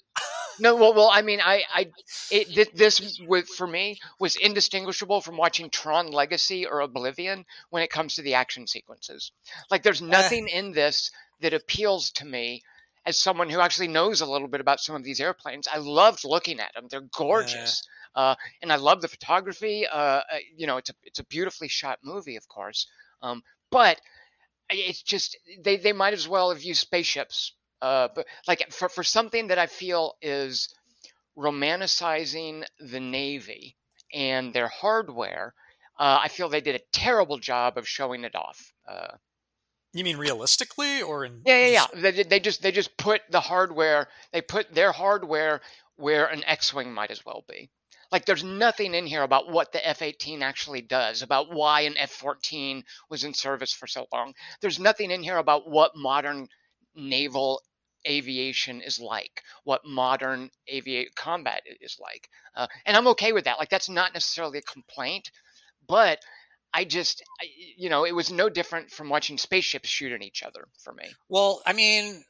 No, well, well, I mean, I, I, it, this was, for me was indistinguishable from watching Tron Legacy or Oblivion when it comes to the action sequences. Like, there's nothing in this that appeals to me as someone who actually knows a little bit about some of these airplanes. I loved looking at them; they're gorgeous, yeah. uh, and I love the photography. Uh, you know, it's a it's a beautifully shot movie, of course, um, but it's just they they might as well have used spaceships. Uh, but like for, for something that I feel is romanticizing the Navy and their hardware, uh, I feel they did a terrible job of showing it off. Uh, you mean realistically, or in yeah, yeah, yeah. They, they just they just put the hardware, they put their hardware where an X-wing might as well be. Like there's nothing in here about what the F eighteen actually does, about why an F fourteen was in service for so long. There's nothing in here about what modern naval aviation is like, what modern aviate combat is like. Uh, and I'm okay with that. Like, that's not necessarily a complaint, but I just, I, you know, it was no different from watching spaceships shoot at each other for me. Well, I mean,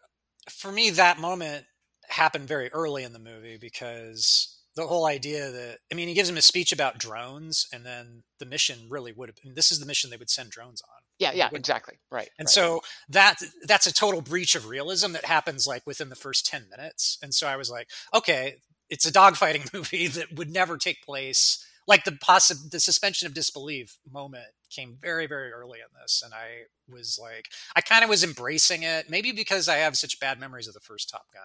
for me, that moment happened very early in the movie because the whole idea that, I mean, he gives him a speech about drones, and then the mission really would have been, this is the mission they would send drones on. Yeah, yeah, exactly. Right. And right. so that that's a total breach of realism that happens like within the first ten minutes. And so I was like, okay, it's a dogfighting movie that would never take place. Like the possi- the suspension of disbelief moment came very, very early in this. And I was like, I kind of was embracing it, maybe because I have such bad memories of the first Top Gun.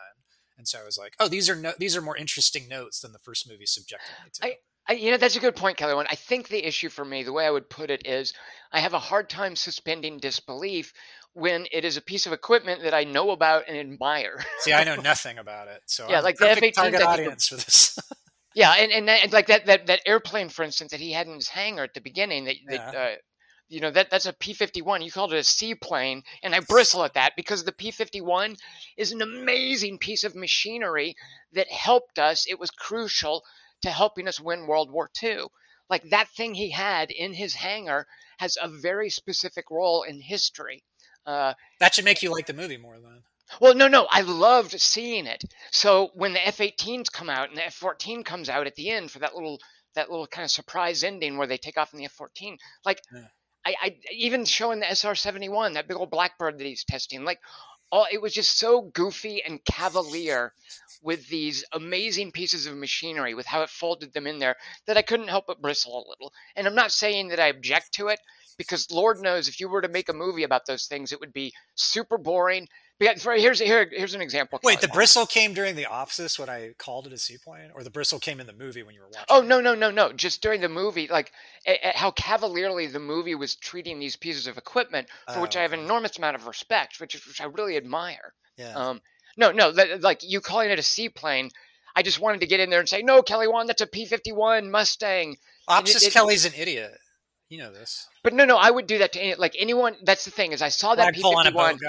And so I was like, oh, these are no- these are more interesting notes than the first movie subjected me to. I- I, you know, that's a good point, Kelly. When I think the issue for me, the way I would put it is I have a hard time suspending disbelief when it is a piece of equipment that I know about and admire. See, I know nothing about it. So yeah, I'm like the F eighteen target audience for this. yeah, and, and, that, and like that, that that airplane, for instance, that he had in his hangar at the beginning, that, yeah. that uh, you know, that that's a P fifty-one. You called it a seaplane, and I bristle at that because the P fifty-one is an amazing piece of machinery that helped us. It was crucial to helping us win World War Two. Like that thing he had in his hangar has a very specific role in history. Uh, that should make you like the movie more then. Well, no, no, I loved seeing it. So when the F eighteens come out and the F fourteen comes out at the end for that little that little kind of surprise ending where they take off in the F fourteen. Like, yeah. I, I even showing the S R seventy-one, that big old Blackbird that he's testing, like, all it was just so goofy and cavalier with these amazing pieces of machinery, with how it folded them in there, that I couldn't help but bristle a little. And I'm not saying that I object to it, because Lord knows if you were to make a movie about those things, it would be super boring. But here's here, here's an example. Wait, the bristle came during the Opsis when I called it a seaplane, or the bristle came in the movie when you were watching? Oh, it? no, no, no, no. Just during the movie, like a, a, how cavalierly the movie was treating these pieces of equipment, for oh, which I have an enormous amount of respect, which which I really admire. Yeah. Um, no, no, that, like you calling it a seaplane, I just wanted to get in there and say, no, Kelly Wand, that's a P fifty-one Mustang. Opsis it, it, Kelly's it, an idiot. You know this. But no, no, I would do that to any, like anyone. That's the thing, is I saw that P fifty-one.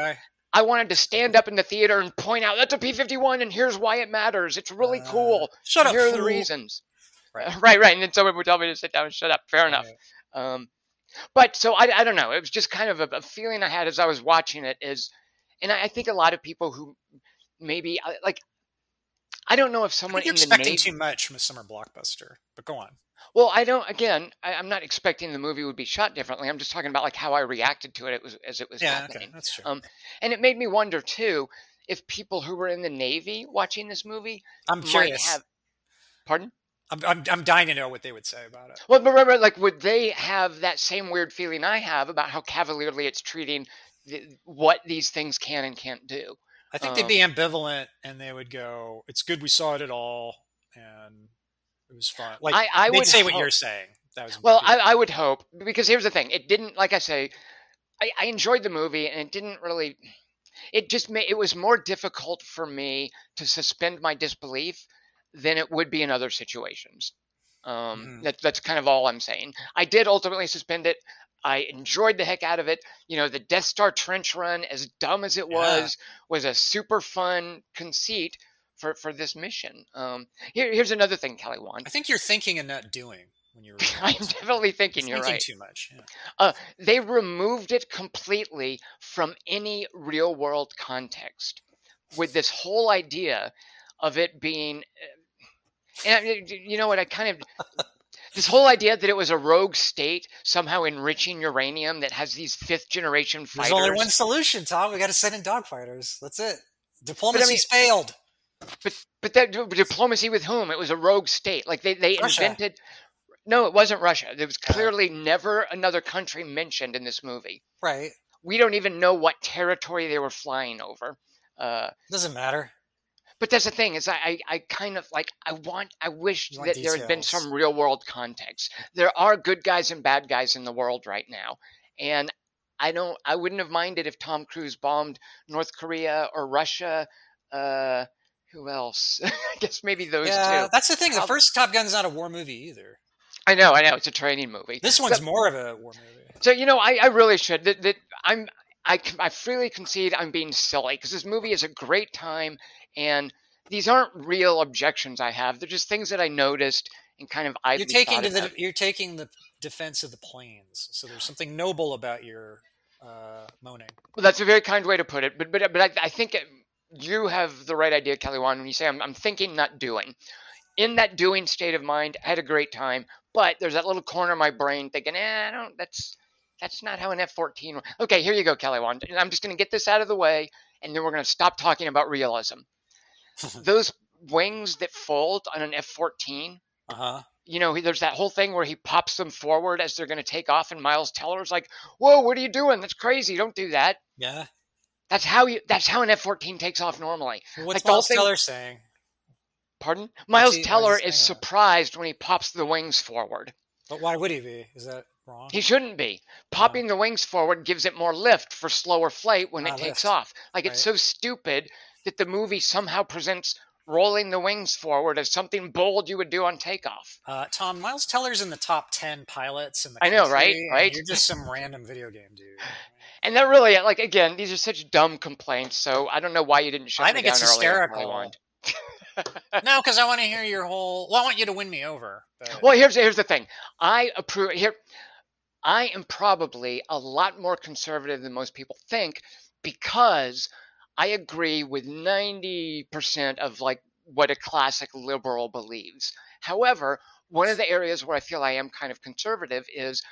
I wanted to stand up in the theater and point out, that's a P fifty-one, and here's why it matters. It's really uh, cool. Shut up, Here are fool. the reasons. Right. right, right. And then someone would tell me to sit down and shut up. Fair enough. Right. Um, but so I, I don't know. It was just kind of a, a feeling I had as I was watching it is, and I, I think a lot of people who maybe like, I don't know if someone you're in the Navy. You're expecting too much from a summer blockbuster, but go on. Well, I don't, again, I, I'm not expecting the movie would be shot differently. I'm just talking about like how I reacted to it, it was, as it was yeah, happening. Okay, that's true. Um, and it made me wonder, too, if people who were in the Navy watching this movie I'm might curious. have... Pardon? I'm, I'm, I'm dying to know what they would say about it. Well, but remember, like, would they have that same weird feeling I have about how cavalierly it's treating the, what these things can and can't do? I think um, they'd be ambivalent, and they would go, it's good we saw it at all, and... It was fun. Like, I, I would say hope, what you're saying. That was well, I, I would hope, because here's the thing. It didn't, like I say, I, I enjoyed the movie, and it didn't really, it just made, it was more difficult for me to suspend my disbelief than it would be in other situations. Um, mm. that, that's kind of all I'm saying. I did ultimately suspend it. I enjoyed the heck out of it. You know, the Death Star trench run, as dumb as it yeah. was, was a super fun conceit for for this mission. Um, here, here's another thing, Kelly Wand. I think you're thinking and not doing when you're I'm definitely thinking, you're thinking right. too much. Yeah. Uh, they removed it completely from any real world context with this whole idea of it being, and I, you know what, I kind of, this whole idea that it was a rogue state somehow enriching uranium that has these fifth generation fighters. There's only one solution, Tom. We got to send in dogfighters. That's it. Diplomacy's I mean, failed. But but that diplomacy with whom? It was a rogue state. Like they, they invented – no, it wasn't Russia. There was clearly never another country mentioned in this movie. Right. We don't even know what territory they were flying over. Uh, doesn't matter. But that's the thing is I, I, I kind of like – I want – I wish that details. there had been some real world context. There are good guys and bad guys in the world right now. And I don't – I wouldn't have minded if Tom Cruise bombed North Korea or Russia uh, – who else? I guess maybe those yeah, two. Yeah, that's the thing. The I'll... first Top Gun's not a war movie either. I know, I know. It's a training movie. This one's so, more of a war movie. So, you know, I, I really should. That, that I'm, I, I freely concede I'm being silly because this movie is a great time, and these aren't real objections I have. They're just things that I noticed and kind of idly you're taking to the You're taking the defense of the planes, so there's something noble about your uh, moaning. Well, that's a very kind way to put it, but but, but I, I think it, you have the right idea, Kelly Wand, when you say I'm, I'm thinking, not doing. In that doing state of mind, I had a great time, but there's that little corner of my brain thinking, eh, I don't, that's that's not how an F fourteen works. Okay, here you go, Kelly Wand. I'm just going to get this out of the way, and then we're going to stop talking about realism. Those wings that fold on an F fourteen, uh-huh. you know, there's that whole thing where he pops them forward as they're going to take off, and Miles Teller's like, whoa, what are you doing? That's crazy. Don't do that. Yeah. That's how you. That's how an F fourteen takes off normally. What's like Miles thing, Teller saying? Pardon? Miles he, Teller is surprised when he pops the wings forward. But why would he be? Is that wrong? He shouldn't be. Popping no. the wings forward gives it more lift for slower flight when ah, it takes lift. off. Like right. It's so stupid that the movie somehow presents rolling the wings forward as something bold you would do on takeoff. Uh, Tom, Miles Teller's in the top ten pilots in the country. I know, right? Right. You're just some random video game dude. And that really, like, again, these are such dumb complaints, so I don't know why you didn't shut me down earlier. I think it's hysterical. No, because I want to hear your whole, well, I want you to win me over. But... Well, here's here's the thing. I approve, here, I am probably a lot more conservative than most people think because I agree with ninety percent of, like, what a classic liberal believes. However, one of the areas where I feel I am kind of conservative is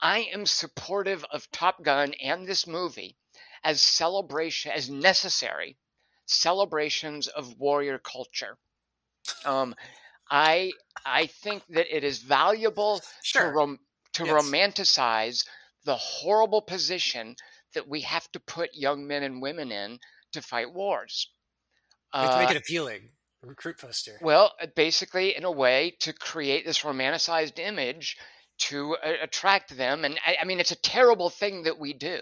I am supportive of Top Gun and this movie as celebration, as necessary celebrations of warrior culture. Um, I I think that it is valuable sure. to rom- to yes. romanticize the horrible position that we have to put young men and women in to fight wars. We have to make it appealing. Recruit poster. Well, basically, in a way, to create this romanticized image to uh, attract them. And I, I mean, it's a terrible thing that we do,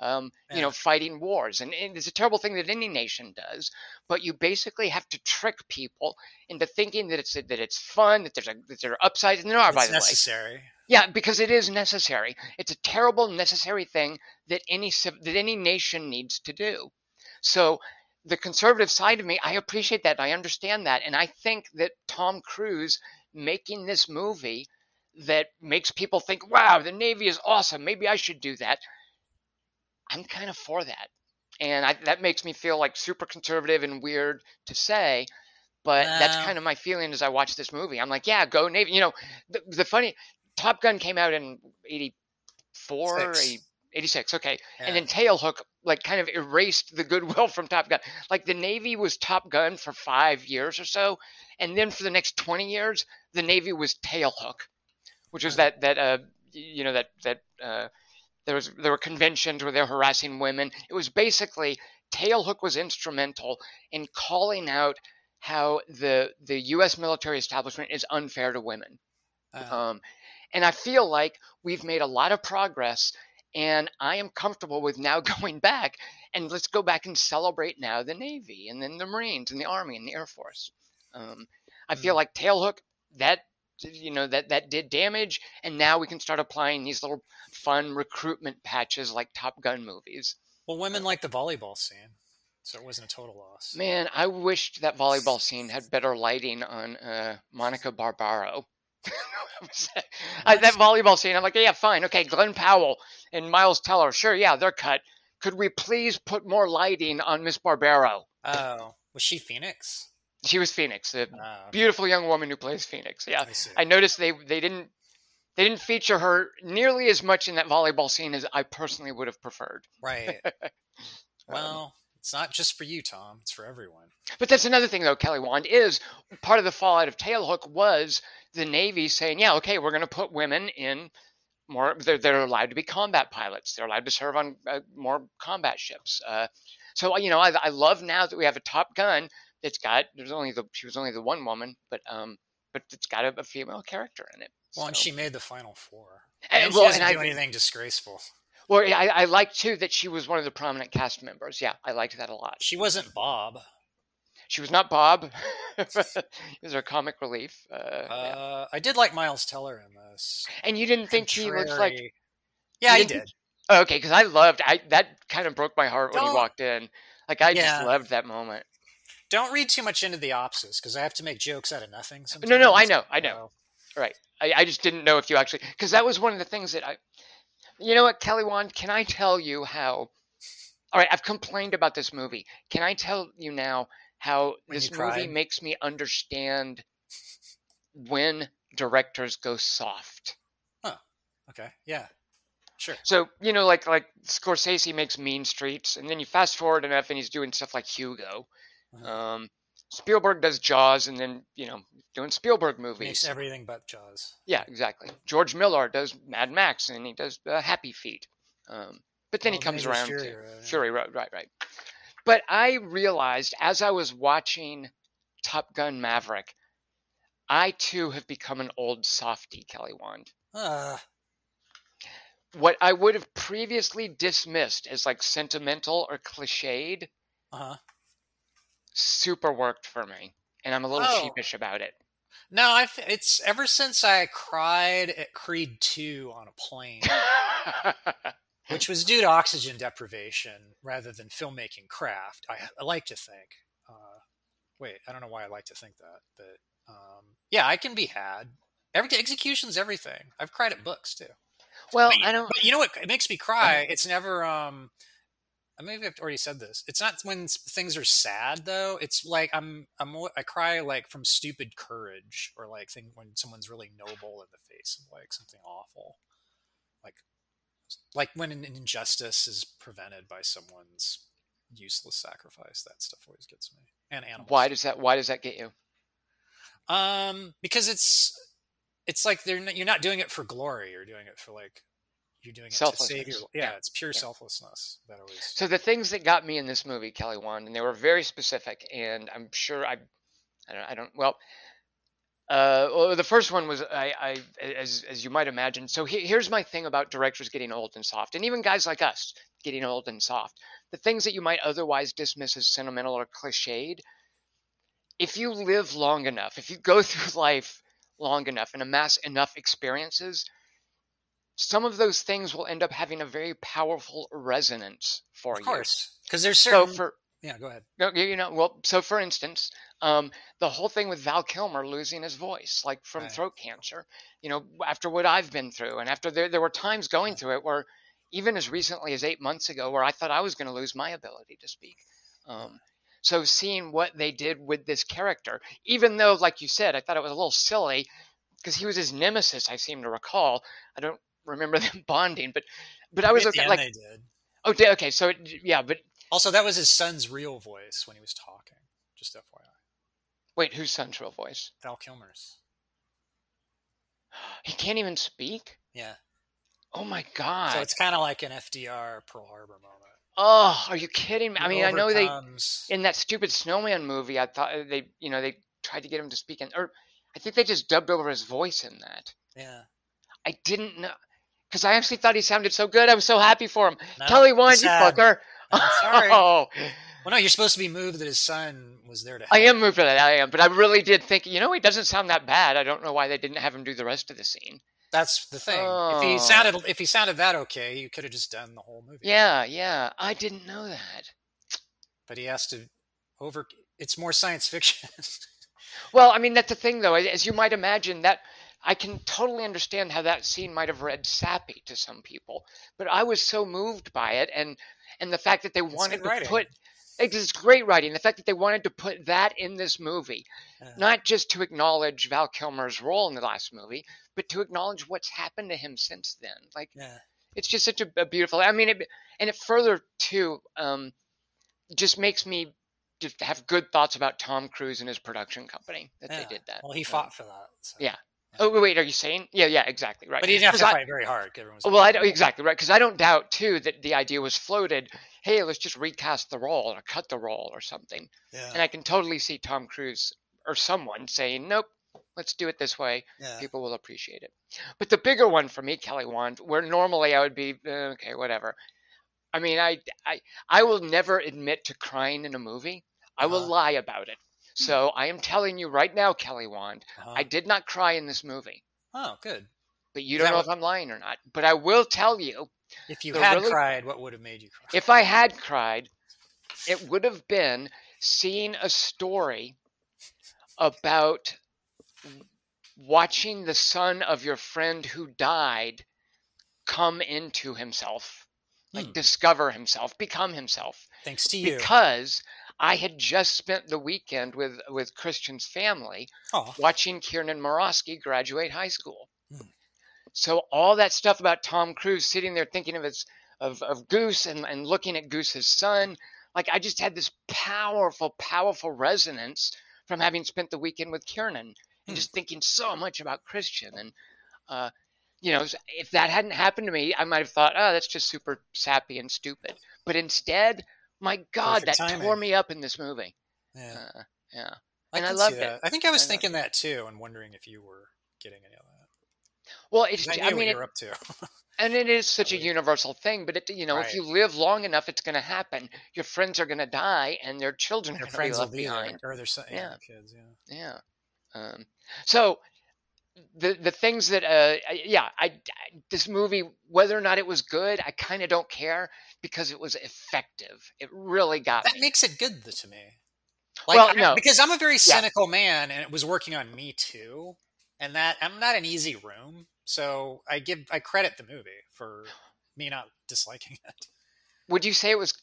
um, yeah. you know, fighting wars. And, and it's a terrible thing that any nation does. But you basically have to trick people into thinking that it's that it's fun, that there's a, that there are upsides. And there are, it's by the necessary. way. necessary. Yeah, because it is necessary. It's a terrible, necessary thing that any that any nation needs to do. So the conservative side of me, I appreciate that. I understand that. And I think that Tom Cruise making this movie that makes people think, wow, the Navy is awesome, maybe I should do that, I'm kind of for that. And I, that makes me feel like super conservative and weird to say, but wow. that's kind of my feeling as I watch this movie. I'm like, yeah, go Navy. You know, the, the funny, Top Gun came out in eighty-four, eighty-six, okay. Yeah. And then Tailhook like kind of erased the goodwill from Top Gun. Like the Navy was Top Gun for five years or so. And then for the next twenty years, the Navy was Tailhook, which was that, that uh, you know, that, that uh, there was, there were conventions where they're harassing women. It was basically Tailhook was instrumental in calling out how the, the U S military establishment is unfair to women. Uh-huh. Um, and I feel like we've made a lot of progress. And I am comfortable with now going back and let's go back and celebrate now the Navy and then the Marines and the Army and the Air Force. Um, I feel like Tailhook, that, you know, that, that did damage. And now we can start applying these little fun recruitment patches like Top Gun movies. Well, women like the volleyball scene, so it wasn't a total loss. Man, I wished that volleyball scene had better lighting on uh, Monica Barbaro. I, that volleyball scene, I'm like, yeah, fine, okay, Glenn Powell and Miles Teller, sure, yeah, they're cut. Could we please put more lighting on Miss Barbaro? Oh, was she Phoenix? She was Phoenix, a oh. beautiful young woman who plays Phoenix. Yeah, I, I noticed they they didn't they didn't feature her nearly as much in that volleyball scene as I personally would have preferred. Right. Well. Um, it's not just for you, Tom. It's for everyone. But that's another thing, though, Kelly Wand, is part of the fallout of Tailhook was the Navy saying, yeah, okay, we're going to put women in more – they're they're allowed to be combat pilots. They're allowed to serve on uh, more combat ships. Uh, so, you know, I, I love now that we have a Top Gun that's got – there's only the she was only the one woman, but um, but it's got a, a female character in it. Well, so. And she made the Final Four. And, and she well, doesn't and do I, anything disgraceful. Well, I, I liked, too, that she was one of the prominent cast members. Yeah, I liked that a lot. She wasn't Bob. She was not Bob. It was her comic relief. Uh, uh, yeah. I did like Miles Teller in this. And you didn't think Contrary. he looked like... Yeah, I did. Oh, okay, because I loved... I That kind of broke my heart Don't... when he walked in. Like, I yeah. just loved that moment. Don't read too much into the opsis, because I have to make jokes out of nothing sometimes. No, no, I know, I know. Oh. Right. I, I just didn't know if you actually... Because that was one of the things that I... You know what, Kelly Wand, can I tell you how – all right, I've complained about this movie. Can I tell you now how when this movie makes me understand when directors go soft? Oh, okay. Yeah, sure. So, you know, like like Scorsese makes Mean Streets, and then you fast forward enough and he's doing stuff like Hugo. Uh-huh. Um, Spielberg does Jaws, and then, you know, doing Spielberg movies. Makes everything but Jaws. Yeah, exactly. George Miller does Mad Max, and he does uh, Happy Feet. Um, but then well, he comes around Fury to Road, yeah. Fury Road, right, right. But I realized as I was watching Top Gun Maverick, I too have become an old softy, Kelly Wand. Uh. What I would have previously dismissed as like sentimental or cliched. Uh-huh. Super worked for me, and I'm a little oh. sheepish about it. No, I it's ever since I cried at Creed two on a plane, which was due to oxygen deprivation rather than filmmaking craft. I, I like to think. Uh, wait, I don't know why I like to think that, but um, yeah, I can be had. Every execution's everything. I've cried at books too. Well, but, I don't. But you know what? It makes me cry. It's never. Um, I maybe I've already said this. It's not when things are sad, though. It's like I'm, I'm, I cry like from stupid courage, or like think when someone's really noble in the face of like something awful, like, like when an injustice is prevented by someone's useless sacrifice. That stuff always gets me. And animals. Why does that? Why does that get you? Um, because it's, it's like they're not, you're not doing it for glory. You're doing it for like. You're doing it to save your, yeah, yeah, it's pure yeah. selflessness. That always. So the things that got me in this movie, Kelly Wand, and they were very specific, and I'm sure I, I don't, I don't well, uh, well, the first one was I, I, as as you might imagine. So he, here's my thing about directors getting old and soft, and even guys like us getting old and soft. The things that you might otherwise dismiss as sentimental or cliched, if you live long enough, if you go through life long enough and amass enough experiences, some of those things will end up having a very powerful resonance for you. Of course, because there's certain. So for, yeah, go ahead. No, you know, well, so for instance, um, the whole thing with Val Kilmer losing his voice, like from right. throat cancer, you know, after what I've been through, and after there, there were times going yeah. through it where, even as recently as eight months ago, where I thought I was going to lose my ability to speak. Um, so seeing what they did with this character, even though, like you said, I thought it was a little silly because he was his nemesis. I seem to recall. I don't. remember them bonding, but but I was okay. Like, they did. Oh, okay, okay. So it, yeah, but also that was his son's real voice when he was talking. Just F Y I. Wait, whose son's real voice? Val Kilmer's. He can't even speak? Yeah. Oh my god. So it's kind of like an F D R Pearl Harbor moment. Oh, are you kidding me? He I mean, overcomes... I know they in that stupid Snowman movie. I thought they, you know, they tried to get him to speak, and or I think they just dubbed over his voice in that. Yeah. I didn't know. Because I actually thought he sounded so good. I was so happy for him. No, Kelly Wand, you fucker. No, sorry. Oh. Well, no, you're supposed to be moved that his son was there to help. I am moved that I am. But I really did think, you know, he doesn't sound that bad. I don't know why they didn't have him do the rest of the scene. That's the thing. Oh. If he sounded if he sounded that okay, you could have just done the whole movie. Yeah, yeah. I didn't know that. But he has to over... It's more science fiction. Well, I mean, that's the thing, though. As you might imagine, that... I can totally understand how that scene might have read sappy to some people, but I was so moved by it, and and the fact that they wanted to put it's great writing. The fact that they wanted to put that in this movie, uh-huh. not just to acknowledge Val Kilmer's role in the last movie, but to acknowledge what's happened to him since then. Like yeah. it's just such a, a beautiful. I mean, it, and it further too um, just makes me just have good thoughts about Tom Cruise and his production company that yeah. they did that. Well, he fought um, for that. So. Yeah. Oh, wait, are you saying? Yeah, yeah, exactly, right. But he didn't have to I, fight very hard. Well, I don't, exactly, right, because I don't doubt, too, that the idea was floated, hey, let's just recast the role or cut the role or something. Yeah. And I can totally see Tom Cruise or someone saying, nope, let's do it this way. Yeah. People will appreciate it. But the bigger one for me, Kelly Wand, where normally I would be, eh, okay, whatever. I mean, I, I, I will never admit to crying in a movie. Uh-huh. I will lie about it. So I am telling you right now, Kelly Wand, uh-huh. I did not cry in this movie. Oh, good. But you don't know what... if I'm lying or not. But I will tell you. If you had really... cried, what would have made you cry? If I had cried, it would have been seeing a story about watching the son of your friend who died come into himself, hmm. like discover himself, become himself. Thanks to you. Because... I had just spent the weekend with, with Christian's family oh. watching Kiernan Murawski graduate high school. Mm. So all that stuff about Tom Cruise sitting there thinking of his, of, of Goose and, and looking at Goose's son, like I just had this powerful, powerful resonance from having spent the weekend with Kiernan and mm. just thinking so much about Christian. And, uh, you know, if that hadn't happened to me, I might have thought, oh, that's just super sappy and stupid. But instead... My God, perfect that timing. Tore me up in this movie. Yeah, uh, yeah, I and I loved it. I think I was I thinking that too, and wondering if you were getting any of that. Well, it's I, I mean, you're up to, and it is such a universal thing. But it, you know, right. if you live long enough, it's going to happen. Your friends are going to die, and their children are going to be left behind, or their yeah. kids, yeah, yeah. Um, so the the things that, uh, yeah, I, I this movie, whether or not it was good, I kind of don't care. Because it was effective. It really got that me. Makes it good to me. Like, well, no. I, because I'm a very cynical yeah. man, and it was working on me too. And that I'm not an easy room, so I give I credit the movie for me not disliking it. Would you say it was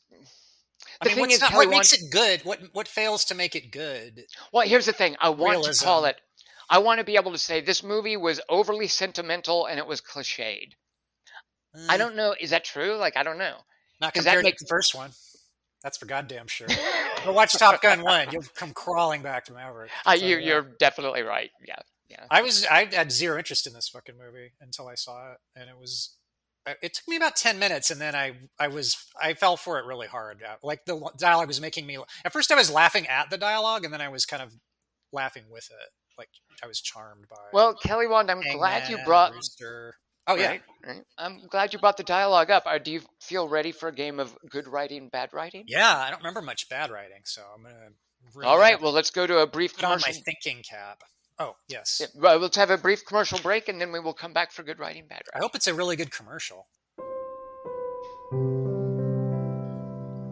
mean, what's not, what makes it good? What what fails to make it good? Well, here's the thing. I want Realism. to call it – I want to be able to say this movie was overly sentimental and it was cliched. Mm. I don't know. Is that true? Like, I don't know. Not compared that make... to the first one. That's for goddamn sure. But watch Top Gun one. You'll come crawling back to Maverick. Uh, you, you're definitely right. Yeah. Yeah. I was I had zero interest in this fucking movie until I saw it, and it was it took me about ten minutes, and then I I was I fell for it really hard. Like, the dialogue was making me at first I was laughing at the dialogue, and then I was kind of laughing with it. Like, I was charmed by it. Well, Kelly Wand, I'm Hangman, glad you brought Rooster. Oh yeah. Right, right. I'm glad you brought the dialogue up. Do you feel ready for a game of good writing, bad writing? Yeah, I don't remember much bad writing, so I'm going to All right, well, let's go to a brief put on my thinking cap. Oh, yes. Yeah, well, let's have a brief commercial break, and then we will come back for good writing, bad writing. I hope it's a really good commercial.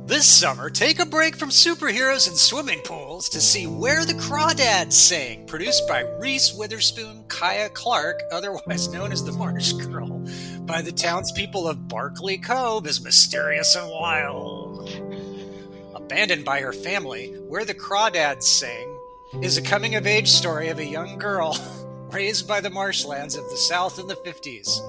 This summer, take a break from superheroes and swimming pools to see Where the Crawdads Sing, produced by Reese Witherspoon, Kaya Clark, otherwise known as the Marsh Girl, by the townspeople of Barkley Cove, is mysterious and wild. Abandoned by her family, Where the Crawdads Sing is a coming-of-age story of a young girl raised by the marshlands of the South in the fifties.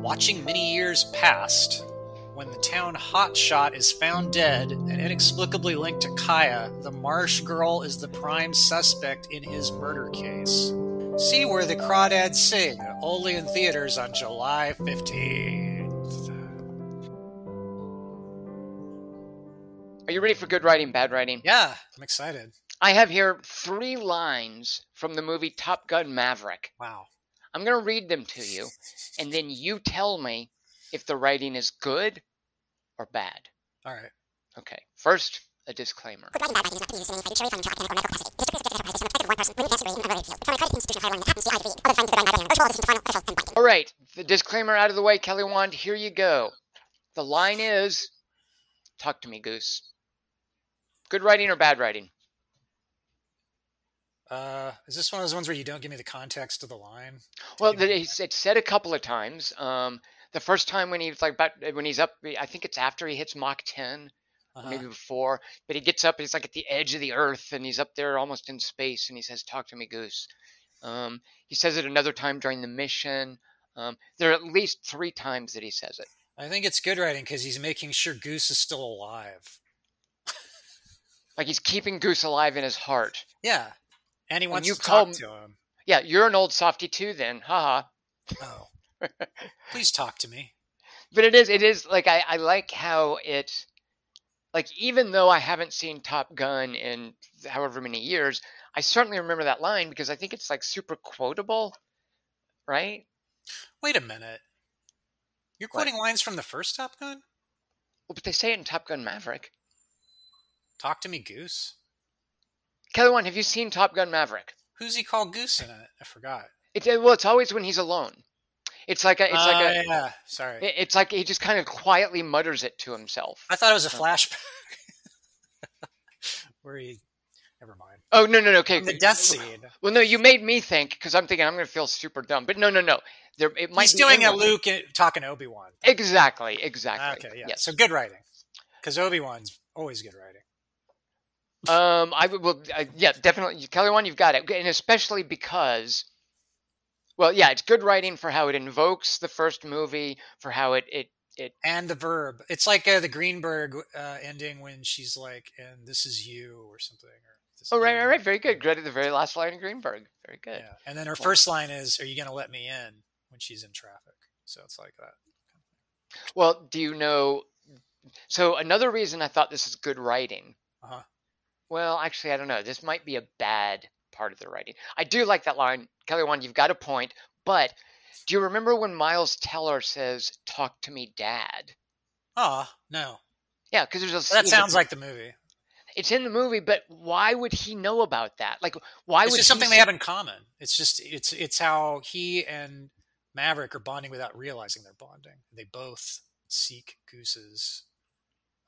Watching many years past, when the town hotshot is found dead and inexplicably linked to Kaya, the Marsh Girl is the prime suspect in his murder case. See Where the Crawdads Sing, only in theaters on July fifteenth. Are you ready for good writing, bad writing? Yeah, I'm excited. I have here three lines from the movie Top Gun Maverick. Wow. I'm going to read them to you, and then you tell me if the writing is good or bad. All right. Okay. First, a disclaimer. All right. The disclaimer out of the way, Kelly Wand. Here you go. The line is, talk to me, Goose. Good writing or bad writing? Uh, is this one of those ones where you don't give me the context of the line? Well, it's, it's said a couple of times. Um, the first time when he's like, about, when he's up, I think it's after he hits Mach ten, uh-huh. maybe before. But he gets up, and he's like at the edge of the earth, and he's up there almost in space, and he says, "Talk to me, Goose." Um, he says it another time during the mission. Um, there are at least three times that he says it. I think it's good writing because he's making sure Goose is still alive. Like, he's keeping Goose alive in his heart. Yeah. And he wants and you to talk to him. Yeah, you're an old softy too then. Ha ha. Oh. Please talk to me. But it is, it is, like, I, I like how it, like, even though I haven't seen Top Gun in however many years, I certainly remember that line because I think it's, like, super quotable, right? Wait a minute. You're quoting what? Lines from the first Top Gun? Well, but they say it in Top Gun Maverick. Talk to me, Goose. Kelly Wand, have you seen Top Gun Maverick? Who's he called Goose in it? I forgot. It, well, it's always when he's alone. It's like a. It's uh, like a. Yeah, sorry. It, it's like he just kind of quietly mutters it to himself. I thought it was a flashback. Where he, never mind. Oh no no no! Okay, the death scene. Well, no, you made me think because I'm thinking I'm going to feel super dumb, but no no no. There, it might. He's be doing a Luke talking Obi Wan. Exactly exactly. Okay yeah. Yes. So good writing, because Obi Wan's always good writing. Um, I will, uh, yeah, definitely. Kelly Wand, you've got it. And especially because, well, yeah, it's good writing for how it invokes the first movie, for how it, it, it. And the verb. It's like uh, the Greenberg uh, ending when she's like, and this is you or something. Or this oh, right, right, right. Very good. Good at the very last line of Greenberg. Very good. Yeah. And then her well, first line is, are you going to let me in when she's in traffic? So it's like that. Well, do you know? So another reason I thought this is good writing. Uh-huh. Well, actually, I don't know. This might be a bad part of the writing. I do like that line. Kelly Wand, you've got a point. But do you remember when Miles Teller says, talk to me, Dad? Oh, no. Yeah, because there's a... That sounds like the movie. It's in the movie, but why would he know about that? Like, why it's would It's just something say- they have in common. It's just, it's it's how he and Maverick are bonding without realizing they're bonding. They both seek Goose's...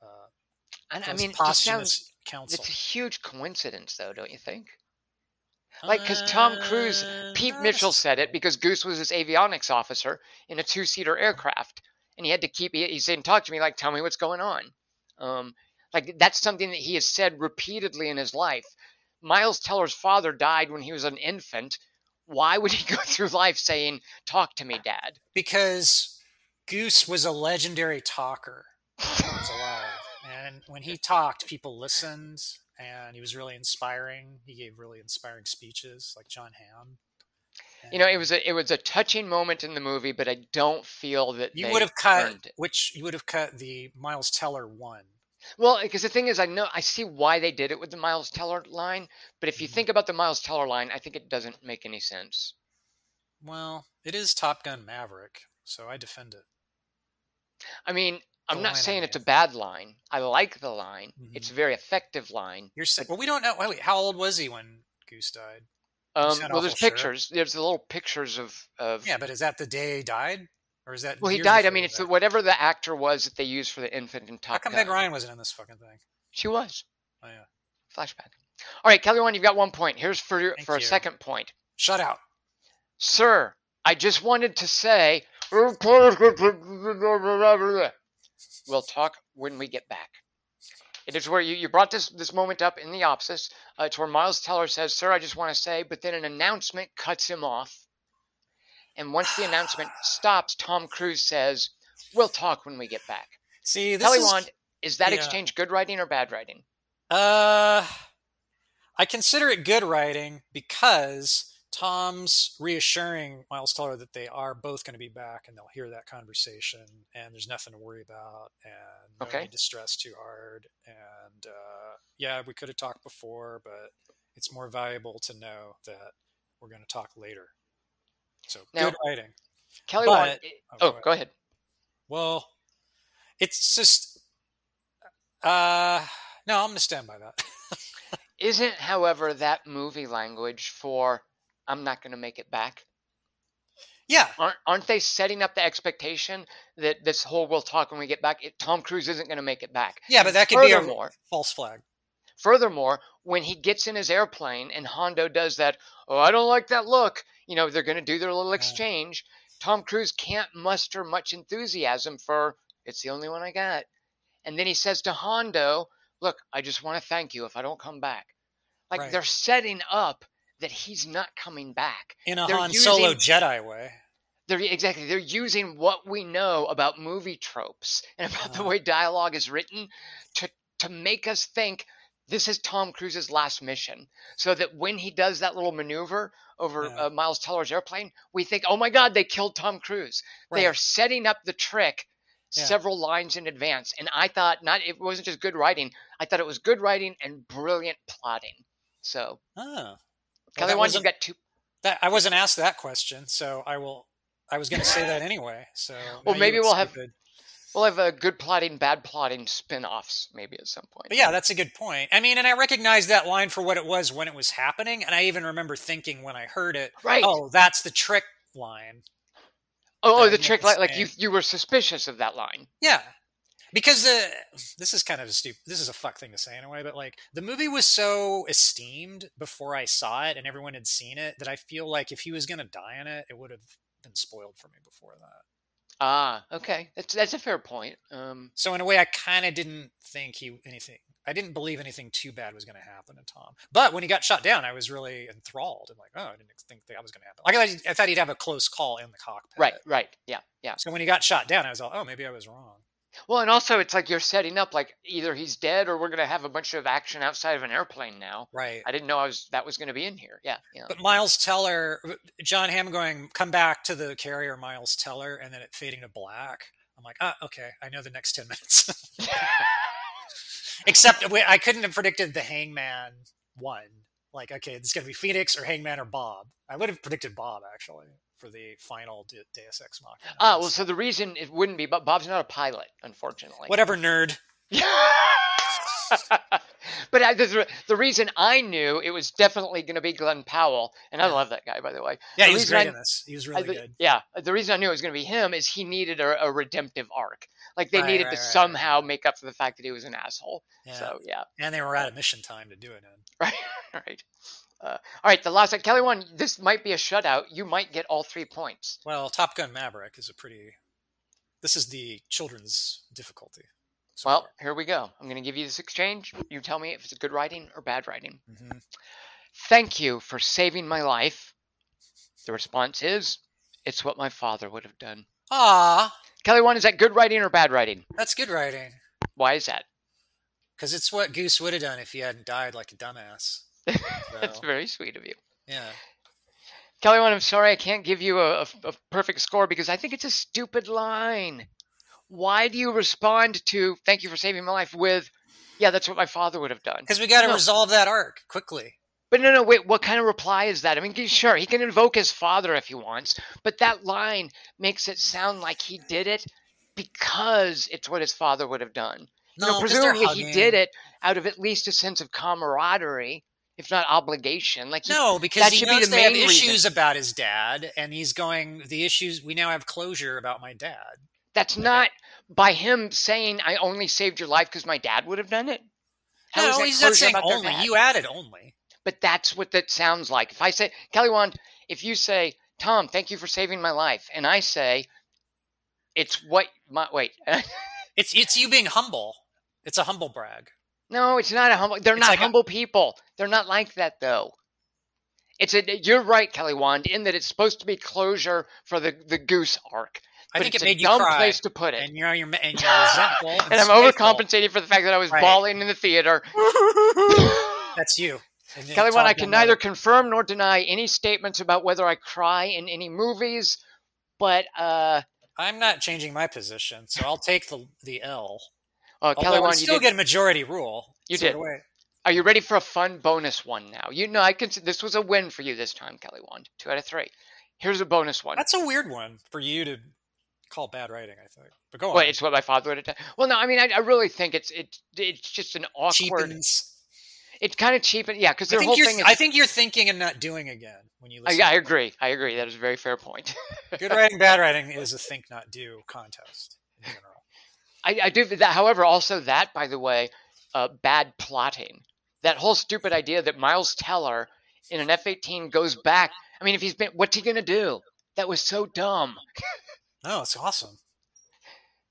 Uh, And I mean, it sounds, it's a huge coincidence, though, don't you think? Like, because Tom Cruise, uh, Pete Mitchell said it because Goose was his avionics officer in a two-seater aircraft, and he had to keep. He, he's saying, "Talk to me, like, tell me what's going on." Um, Like, that's something that he has said repeatedly in his life. Miles Teller's father died when he was an infant. Why would he go through life saying, "Talk to me, Dad"? Because Goose was a legendary talker. He was alive. And when he talked, people listened, and he was really inspiring. He gave really inspiring speeches, like John Hamm. And you know, it was a it was a touching moment in the movie, but I don't feel that you they would have cut it. Which you would have cut the Miles Teller one. Well, because the thing is, I know I see why they did it with the Miles Teller line, but if you think about the Miles Teller line, I think it doesn't make any sense. Well, it is Top Gun Maverick, so I defend it. I mean, I'm not saying it's a bad line. I like the line. Mm-hmm. It's a very effective line. You're saying, well, we don't know. Wait, how old was he when Goose died? Um, well, there's pictures. Sure. There's the little pictures of, of... Yeah, but is that the day he died? Or is that... Well, he died. I mean, it's the, whatever the actor was that they used for the infant in Top Gun. How come Meg Ryan wasn't in this fucking thing? She was. Oh, yeah. Flashback. All right, Kelly Wand, you've got one point. Here's for your, for a second point. Shut out. Sir, I just wanted to say... We'll talk when we get back. It is where you, you brought this this moment up in the office. Uh, it's where Miles Teller says, "Sir, I just want to say," but then an announcement cuts him off. And once the announcement stops, Tom Cruise says, "We'll talk when we get back." See, this Kelly is... Wand, is that yeah. exchange good writing or bad writing? Uh, I consider it good writing because Tom's reassuring Miles Teller that they are both going to be back and they'll hear that conversation and there's nothing to worry about and no okay. need to stress too hard. And uh, yeah, we could have talked before, but it's more valuable to know that we're going to talk later. So now, good writing. Kelly but, Wand, it, oh, oh, go ahead. go ahead. Well, it's just, uh, no, I'm going to stand by that. Isn't, however, that movie language for... I'm not going to make it back. Yeah. Aren't, aren't they setting up the expectation that this whole "we'll talk when we get back," it, Tom Cruise isn't going to make it back. Yeah, but that could be a false flag. Furthermore, when he gets in his airplane and Hondo does that, "Oh, I don't like that look," you know, they're going to do their little exchange. Yeah. Tom Cruise can't muster much enthusiasm for, "It's the only one I got." And then he says to Hondo, "Look, I just want to thank you if I don't come back." Like right. They're setting up that he's not coming back. In a they're Han using, Solo Jedi way. They're, exactly. They're using what we know about movie tropes and about uh-huh. the way dialogue is written to, to make us think this is Tom Cruise's last mission. So that when he does that little maneuver over yeah. uh, Miles Teller's airplane, we think, oh my God, they killed Tom Cruise. Right. They are setting up the trick yeah. several lines in advance. And I thought not. it wasn't just good writing. I thought it was good writing and brilliant plotting. So... Oh. Kelly Wand, you got two. That, I wasn't asked that question, so I will. I was going to say that anyway. So well, maybe we'll have good. we'll have a good plotting, bad plotting spinoffs maybe at some point. But yeah, that's a good point. I mean, and I recognize that line for what it was when it was happening, and I even remember thinking when I heard it, right. "Oh, that's the trick line." Oh, oh the trick line! Like you, you were suspicious of that line. Yeah. Because the this is kind of a stupid, this is a fuck thing to say anyway, but like the movie was so esteemed before I saw it and everyone had seen it that I feel like if he was going to die in it, it would have been spoiled for me before that. Ah, okay. That's that's a fair point. Um, so in a way, I kind of didn't think he anything. I didn't believe anything too bad was going to happen to Tom. But when he got shot down, I was really enthralled and like, oh, I didn't think that was going to happen. Like I thought, I thought he'd have a close call in the cockpit. Right. Right. Yeah. Yeah. So when he got shot down, I was like, oh, maybe I was wrong. Well, and also it's like you're setting up like either he's dead or we're going to have a bunch of action outside of an airplane now. Right. I didn't know I was that was going to be in here. Yeah. You know. But Miles Teller, John Hamm going, "Come back to the carrier, Miles Teller," and then it fading to black. I'm like, ah, okay. I know the next ten minutes. Except I couldn't have predicted the Hangman one. Like, okay, it's going to be Phoenix or Hangman or Bob. I would have predicted Bob, actually, for the final de- Deus Ex Machina. Ah, well, so the reason it wouldn't be, but Bob's not a pilot, unfortunately. Whatever, nerd. But I, the, the reason I knew it was definitely going to be Glenn Powell, and I yeah. love that guy, by the way. Yeah, the he was great I, in this. He was really I, good. Yeah, the reason I knew it was going to be him is he needed a, a redemptive arc. Like, they right, needed right, to right, somehow right. make up for the fact that he was an asshole. Yeah. So, yeah. And they were out of mission time to do it in. Right, right. Uh, all right, the last – Kelly Wand, this might be a shutout. You might get all three points. Well, Top Gun Maverick is a pretty – this is the children's difficulty. Well, here we go. I'm going to give you this exchange. You tell me if it's good writing or bad writing. Mm-hmm. Thank you for saving my life. The response is, it's what my father would have done. Ah. Kelly Wand, is that good writing or bad writing? That's good writing. Why is that? Because it's what Goose would have done if he hadn't died like a dumbass. So. That's very sweet of you. Yeah. Kelly Wand, I'm sorry I can't give you a, a, a perfect score because I think it's a stupid line. Why do you respond to, thank you for saving my life, with, yeah, that's what my father would have done? Because we got to no. resolve that arc quickly. But no, no, wait, what kind of reply is that? I mean, sure, he can invoke his father if he wants, but that line makes it sound like he did it because it's what his father would have done. No, you know, presumably he did it out of at least a sense of camaraderie, if not obligation. Like he, no, because that he should knows be the they main have issues reason. About his dad, and he's going, the issues, we now have closure about my dad. That's not by him saying, I only saved your life because my dad would have done it. How no, he's not saying only. You added only. But that's what that sounds like. If I say, Kelly Wand, if you say, Tom, thank you for saving my life. And I say, it's what my, wait. it's it's you being humble. It's a humble brag. No, it's not a humble. They're it's not like humble a- people. They're not like that, though. It's a, you're right, Kelly Wand, in that it's supposed to be closure for the, the Goose arc. I but think it's it made a dumb you cry, place to put it. And you're, you're, and you're resentful. And, and I'm overcompensating for the fact that I was right. bawling in the theater. That's you. Kelly Wand, I can neither it. confirm nor deny any statements about whether I cry in any movies, but... Uh, I'm not changing my position, so I'll take the the L. Uh, Kelly Wand, you still did. get a majority rule. You did. Away. Are you ready for a fun bonus one now? You know, I can. This was a win for you this time, Kelly Wand. Two out of three. Here's a bonus one. That's a weird one for you to... call bad writing, I think. But go on. Well, it's what my father would have done. Well, no, I mean, I, I really think it's it, it's just an awkward... Cheapens. It's kind of cheapens, yeah, because their whole thing is... I think you're thinking and not doing again when you listen. I, I agree. I agree. That is a very fair point. Good writing, bad writing is a think, not do contest in general. I, I do... that. However, also that, by the way, uh, bad plotting. That whole stupid idea that Miles Teller in an F eighteen goes back... I mean, if he's been... What's he going to do? That was so dumb. No, it's awesome.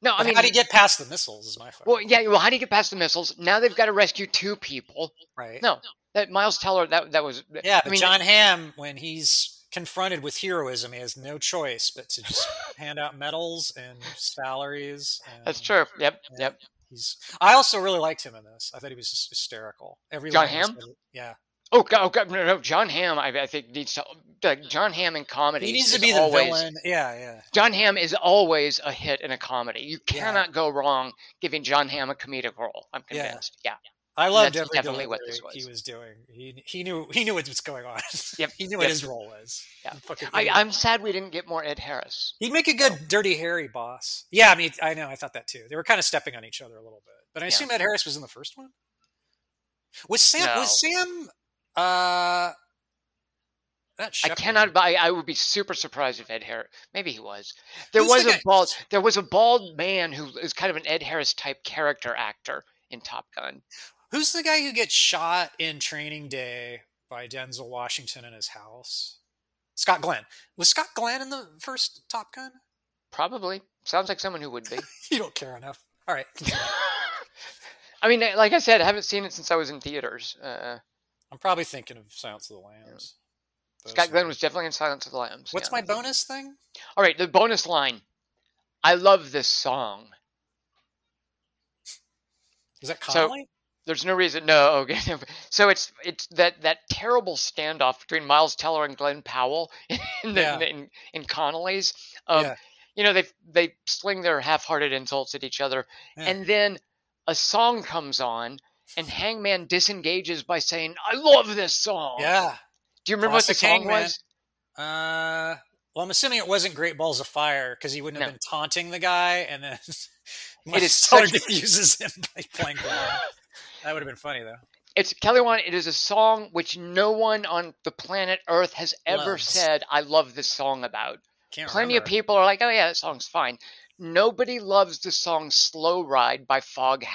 No, I but mean, how do you get past the missiles? Is my favorite. Well, yeah. Well, how do you get past the missiles? Now they've got to rescue two people. Right. No, that Miles Teller. That that was. Yeah, I but mean, John Hamm, when he's confronted with heroism, he has no choice but to just hand out medals and salaries. And, that's true. Yep. Yep. He's. I also really liked him in this. I thought he was just hysterical. Every John Hamm. Yeah. Oh God, oh God! No, no, John Hamm. I, I think needs to like John Hamm in comedy. He needs to be the always, villain. Yeah, yeah. John Hamm is always a hit in a comedy. You cannot yeah. go wrong giving John Hamm a comedic role. I'm convinced. Yeah, yeah. I loved every definitely what this was. He was doing. He he knew he knew what was going on. Yep. he knew yep. what his role was. Yeah. I, I'm sad we didn't get more Ed Harris. He'd make a good oh. Dirty Harry boss. Yeah, I mean, I know. I thought that too. They were kind of stepping on each other a little bit, but I yeah. assume Ed Harris was in the first one. Was Sam? No. Was Sam? Uh, that I cannot buy. I would be super surprised if Ed Harris. Maybe he was. There Who's was the a guy? bald. There was a bald man who is kind of an Ed Harris type character actor in Top Gun. Who's the guy who gets shot in Training Day by Denzel Washington in his house? Scott Glenn. Was Scott Glenn in the first Top Gun? Probably. Sounds like someone who would be. You don't care enough. All right. I mean, like I said, I haven't seen it since I was in theaters. Uh, I'm probably thinking of Silence of the Lambs. Yeah. Scott Glenn was definitely in Silence of the Lambs. What's yeah, my bonus thing? All right, the bonus line. I love this song. Is that Connolly? So, there's no reason. No. Okay. So it's it's that, that terrible standoff between Miles Teller and Glenn Powell in, the, yeah. in, in Connolly's. Um, yeah. You know, they they sling their half-hearted insults at each other. Yeah. And then a song comes on. And Hangman disengages by saying, I love this song. Yeah. Do you remember Classic what the song Hangman. was? Uh, well, I'm assuming it wasn't Great Balls of Fire because he wouldn't have no. been taunting the guy. And then it is such diffuses him by playing that. That would have been funny, though. It's Kelly Wand. It is a song which no one on the planet Earth has ever Loves. said, I love this song about. Can't Plenty remember. of people are like, oh, yeah, that song's fine. Nobody loves the song Slow Ride by Foghat.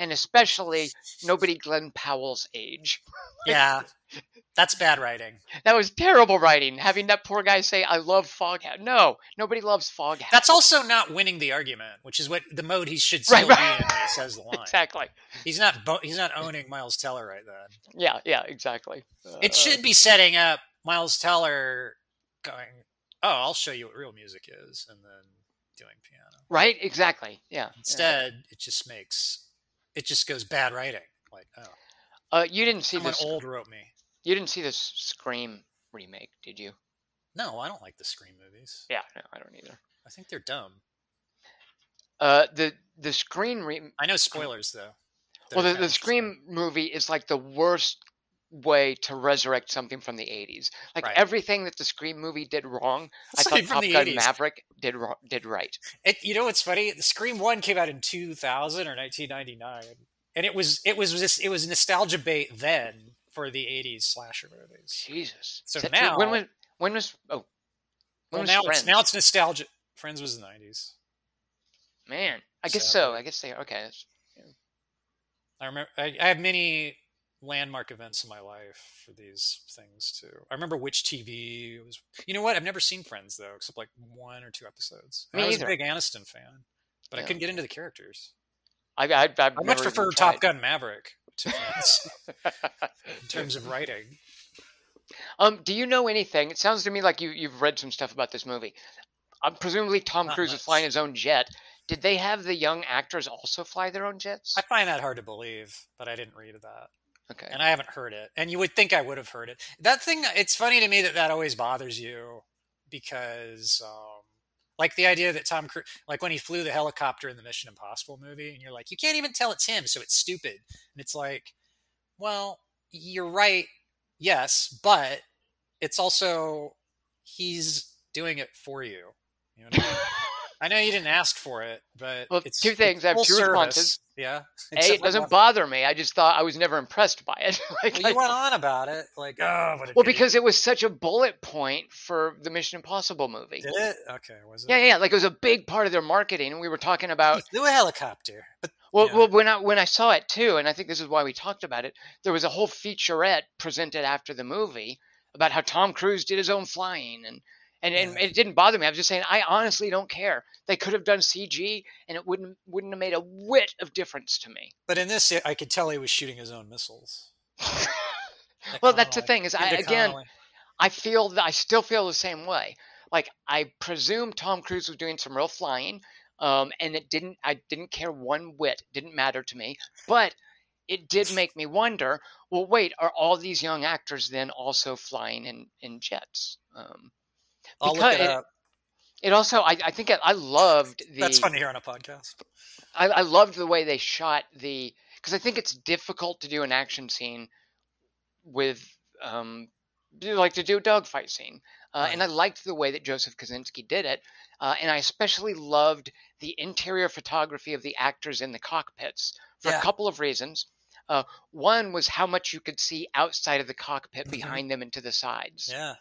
And especially nobody Glenn Powell's age. Yeah. That's bad writing. That was terrible writing. Having that poor guy say, I love Foghat. No, nobody loves Foghat. That's also not winning the argument, which is what the mode he should still right, right. be in when he says the line. Exactly. He's not bo- He's not owning Miles Teller right then. Yeah, yeah, exactly. Uh, it should be setting up Miles Teller going, oh, I'll show you what real music is, and then doing piano. Right, exactly, yeah. Instead, yeah. it just makes, it just goes bad writing. Like, oh. Uh, you didn't see Someone this. Old wrote me. You didn't see the Scream remake, did you? No, I don't like the Scream movies. Yeah, no, I don't either. I think they're dumb. Uh, the the Scream re- I know spoilers though. Well, the, the Scream movie is like the worst way to resurrect something from the eighties. Like right. everything that the Scream movie did wrong, I thought Top Gun Maverick did wrong, did right. It, you know what's funny? The Scream one came out in two thousand or nineteen ninety-nine, and it was it was just, it was nostalgia bait then. For the eighties slasher movies. Jesus. So that, now when was when was oh when well, was now Friends? It's, now it's nostalgia. Friends was the nineties. Man, I guess so. so. I guess they are. Okay. Yeah. I remember. I, I have many landmark events in my life for these things too. I remember which T V it was. You know what? I've never seen Friends though, except like one or two episodes. Me I was either. a big Aniston fan, but yeah. I couldn't get into the characters. I I I've I much prefer Top Gun Maverick. To in terms of writing. Um, do you know anything? It sounds to me like you, you've read some stuff about this movie. Um, presumably Tom Not Cruise much. is flying his own jet. Did they have the young actors also fly their own jets? I find that hard to believe, but I didn't read that. Okay. And I haven't heard it. And you would think I would have heard it. That thing, it's funny to me that that always bothers you because... Um, Like the idea that Tom Cruise, like when he flew the helicopter in the Mission Impossible movie, and you're like, you can't even tell it's him, so it's stupid. And it's like, well, you're right, yes, but it's also, he's doing it for you. You know what I mean? I know you didn't ask for it, but well, it's two things. It's I have two service. responses. Yeah. A, it doesn't bother me. I just thought I was never impressed by it. like, well, you I, went on about it, like oh, what a well, idiot. Because it was such a bullet point for the Mission Impossible movie. Did it? Okay, was it? Yeah, yeah. Like it was a big part of their marketing, and we were talking about he flew a helicopter. But, well, yeah. well, when I when I saw it too, and I think this is why we talked about it. There was a whole featurette presented after the movie about how Tom Cruise did his own flying and. And, and yeah. it didn't bother me. I was just saying, I honestly don't care. They could have done C G, and it wouldn't wouldn't have made a whit of difference to me. But in this, I could tell he was shooting his own missiles. well, that's the thing is, I, again, I feel that I still feel the same way. Like I presume Tom Cruise was doing some real flying, um, and it didn't. I didn't care one whit. It didn't matter to me. But it did make me wonder. Well, wait, are all these young actors then also flying in in jets? Um, I'll because look it up. It, it also, I, I think it, I loved the... That's fun to hear on a podcast. I, I loved the way they shot the... Because I think it's difficult to do an action scene with... Um, like to do a dogfight scene. Uh, right. And I liked the way that Joseph Kosinski did it. Uh, and I especially loved the interior photography of the actors in the cockpits for yeah. a couple of reasons. Uh, one was how much you could see outside of the cockpit mm-hmm. behind them and to the sides. Yeah.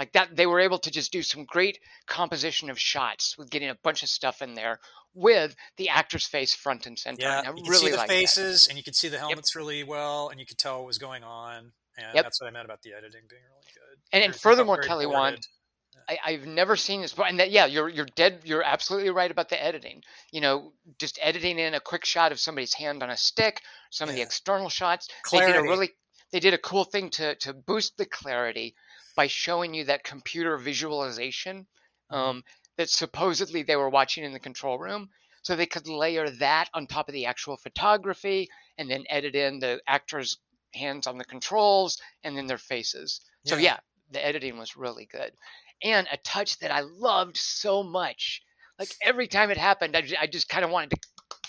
Like that, they were able to just do some great composition of shots with getting a bunch of stuff in there with the actor's face front and center. Yeah, and I you could really see the like faces that. And you could see the helmets yep. really well, and you could tell what was going on. And yep. that's what I meant about the editing being really good. And, and furthermore, Kelly Wand, yeah. I, I've never seen this before. And that, yeah, you're you're dead. You're absolutely right about the editing. You know, just editing in a quick shot of somebody's hand on a stick, some yeah. of the external shots. Clarity. They did a really, they did a cool thing to to boost the clarity. By showing you that computer visualization um, that supposedly they were watching in the control room. So they could layer that on top of the actual photography and then edit in the actors' hands on the controls and then their faces. Yeah. So yeah, the editing was really good. And a touch that I loved so much. Like every time it happened, I just, I just kind of wanted to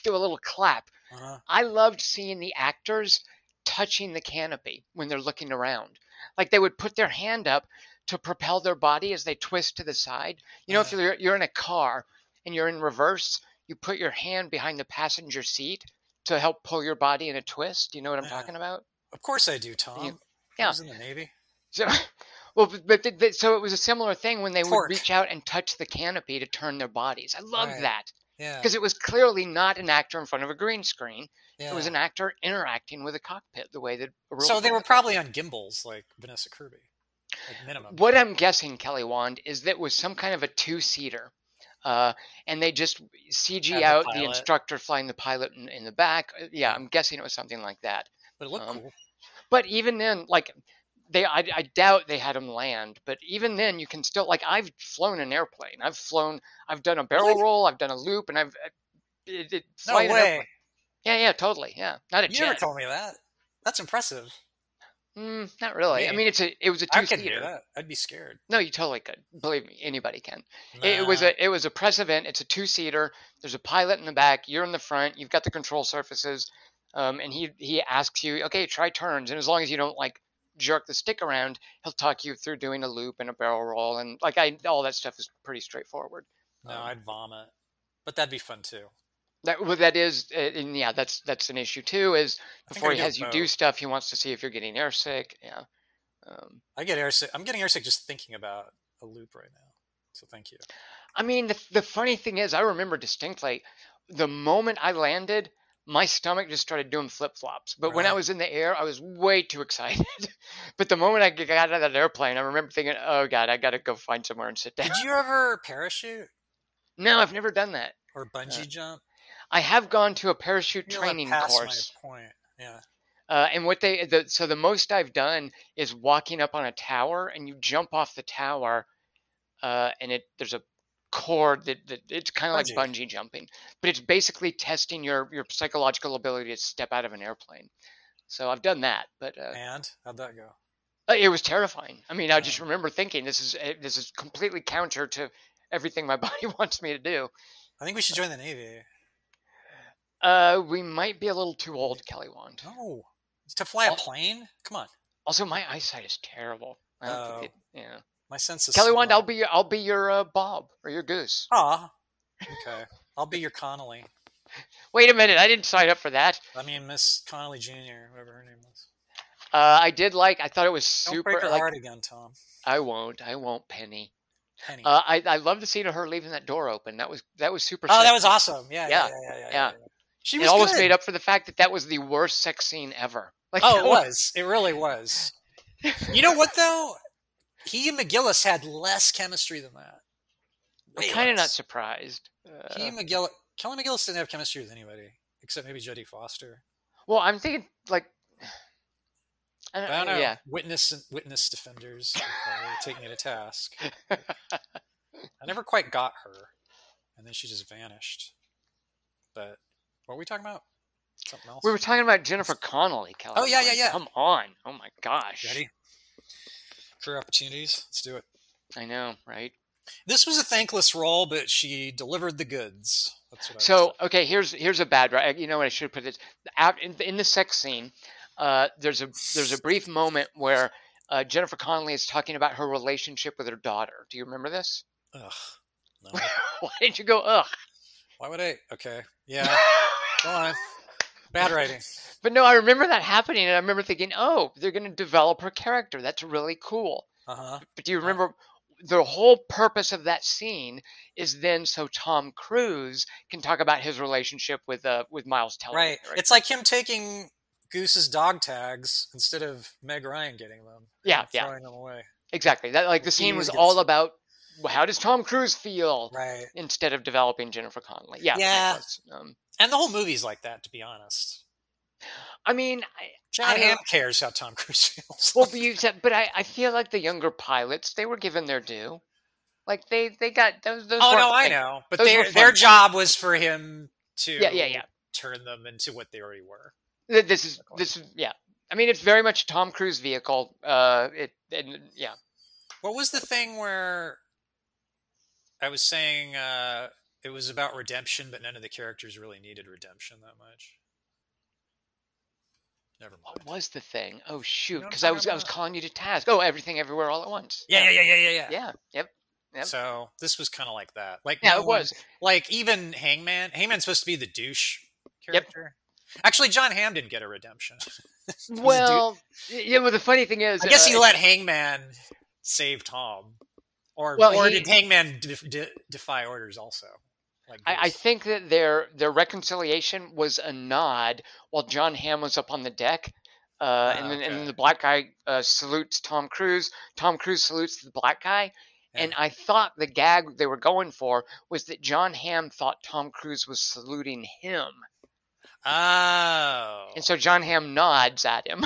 do a little clap. Uh-huh. I loved seeing the actors touching the canopy when they're looking around. Like they would put their hand up to propel their body as they twist to the side. You know, yeah. if you're, you're in a car and you're in reverse, you put your hand behind the passenger seat to help pull your body in a twist. You know what I'm yeah. talking about? Of course I do, Tom. You, yeah. I was in the Navy. So, well, but, but the, the, so it was a similar thing when they Torque. would reach out and touch the canopy to turn their bodies. I love right. that. Yeah. Because it was clearly not an actor in front of a green screen. Yeah. It was an actor interacting with a cockpit the way that... A real so they were probably on gimbals like Vanessa Kirby, at minimum. What I'm guessing, Kelly Wand, is that it was some kind of a two-seater. Uh, and they just C G and out the, the instructor flying the pilot in, in the back. Yeah, I'm guessing it was something like that. But it looked um, cool. But even then, like... They, I, I doubt they had them land, but even then you can still, like, I've flown an airplane. I've flown, I've done a barrel really? roll, I've done a loop, and I've, it, it, no way. An airplane. Yeah, yeah, totally, yeah. Not a you jet. You never told me that. That's impressive. Mm, not really. Me. I mean, it's a, it was a two-seater. I could do that. I'd be scared. No, you totally could. Believe me, anybody can. Nah. It, it was a, it was a press event. It's a two-seater. There's a pilot in the back. You're in the front. You've got the control surfaces, um, and he, he asks you, okay, try turns, and as long as you don't, like, jerk the stick around, he'll talk you through doing a loop and a barrel roll, and like I all that stuff is pretty straightforward. No, um, I'd vomit, but that'd be fun too. That well, that is, and yeah, that's that's an issue too. Is before he has you do stuff, he wants to see if you're getting airsick. Yeah, um, I get airsick. I'm getting airsick just thinking about a loop right now. So thank you. I mean, the the funny thing is, I remember distinctly the moment I landed. My stomach just started doing flip-flops. But right. when I was in the air, I was way too excited. But the moment I got out of that airplane, I remember thinking, oh, God, I got to go find somewhere and sit down. Did you ever parachute? No, I've never done that. Or bungee uh, jump? I have gone to a parachute You're training past course. My point. Yeah. Uh, and what they the, – so the most I've done is walking up on a tower, and you jump off the tower, uh, and it there's a – cord that, that it's kind of like bungee jumping, but it's basically testing your your psychological ability to step out of an airplane. So I've done that, but uh, and how'd that go? It was terrifying. I mean, yeah. I just remember thinking this is this is completely counter to everything my body wants me to do. I think we should join the Navy. Uh, we might be a little too old, Kelly Wand. No, to fly a plane? Come on. Also, my eyesight is terrible. I don't uh, think it, yeah. My sense is Kelly Wand, I'll be your, I'll be your uh, Bob or your Goose. Ah, okay. I'll be your Connolly. Wait a minute, I didn't sign up for that. I mean, Miss Connolly Junior, whatever her name was. Uh, I did like. I thought it was super. Don't break her like, heart again, Tom. I won't. I won't, Penny. Penny. Uh, I I love the scene of her leaving that door open. That was that was super. Oh, sexy. That was awesome. Yeah, yeah, yeah, yeah. yeah, yeah, yeah. yeah. She was. It almost made up for the fact that that was the worst sex scene ever. Like, oh, it was. was. It really was. You know what though? He and McGillis had less chemistry than that. Way I'm kind of not surprised. Uh, he and McGillis, Kelly McGillis didn't have chemistry with anybody, except maybe Jodie Foster. Well, I'm thinking, like... I don't, I don't know. Yeah. Witness witness defenders okay, taking it a task. I never quite got her, and then she just vanished. But what were we talking about? Something else? We were talking about Jennifer Connelly, Kelly. Oh, yeah, yeah, yeah. Come on. Oh, my gosh. Ready? Career opportunities. Let's do it. I know, right? This was a thankless role, but she delivered the goods. That's what so, I okay, here's here's a bad. Right? You know what I should put this in, in the sex scene. Uh, there's a there's a brief moment where uh, Jennifer Connelly is talking about her relationship with her daughter. Do you remember this? Ugh. No. Why didn't you go? Ugh. Why would I? Okay. Yeah. Go on. Bad writing. But no, I remember that happening, and I remember thinking, oh, they're going to develop her character. That's really cool. Uh-huh. But do you remember the whole purpose of that scene is then so Tom Cruise can talk about his relationship with uh, with Miles Teller. Right. right. It's like him taking Goose's dog tags instead of Meg Ryan getting them. Yeah, and yeah. Throwing them away. Exactly. That Like the scene was all them. about how does Tom Cruise feel right. instead of developing Jennifer Connelly. Yeah. Yeah. Um, and the whole movie's like that, to be honest. I mean, John Hamm cares how Tom Cruise feels. Well, but you said, but I, I feel like the younger pilots, they were given their due. Like they, they got those. those oh no, I know. But their their job was for him to yeah, yeah, yeah. turn them into what they already were. This is this is yeah. I mean, it's very much a Tom Cruise vehicle. Uh, it and yeah. What was the thing where I was saying? Uh, It was about redemption, but none of the characters really needed redemption that much. Never mind. What was the thing? Oh shoot! Because I was I was calling you to task. Oh, Everything, Everywhere, All at Once. Yeah, yeah, yeah, yeah, yeah. Yeah. Yep. Yep. So this was kind of like that. Like yeah, no it one, was. Like even Hangman. Hangman's supposed to be the douche character. Yep. Actually, John Hamm didn't get a redemption. Well, yeah. Well, the funny thing is, I guess uh, he let Hangman save Tom, or well, or he, did Hangman de- de- defy orders also? Like I, I think that their their reconciliation was a nod while John Hamm was up on the deck. Uh, oh, and then okay. and the black guy uh, salutes Tom Cruise. Tom Cruise salutes the black guy. Yeah. And I thought the gag they were going for was that John Hamm thought Tom Cruise was saluting him. Oh. And so John Hamm nods at him.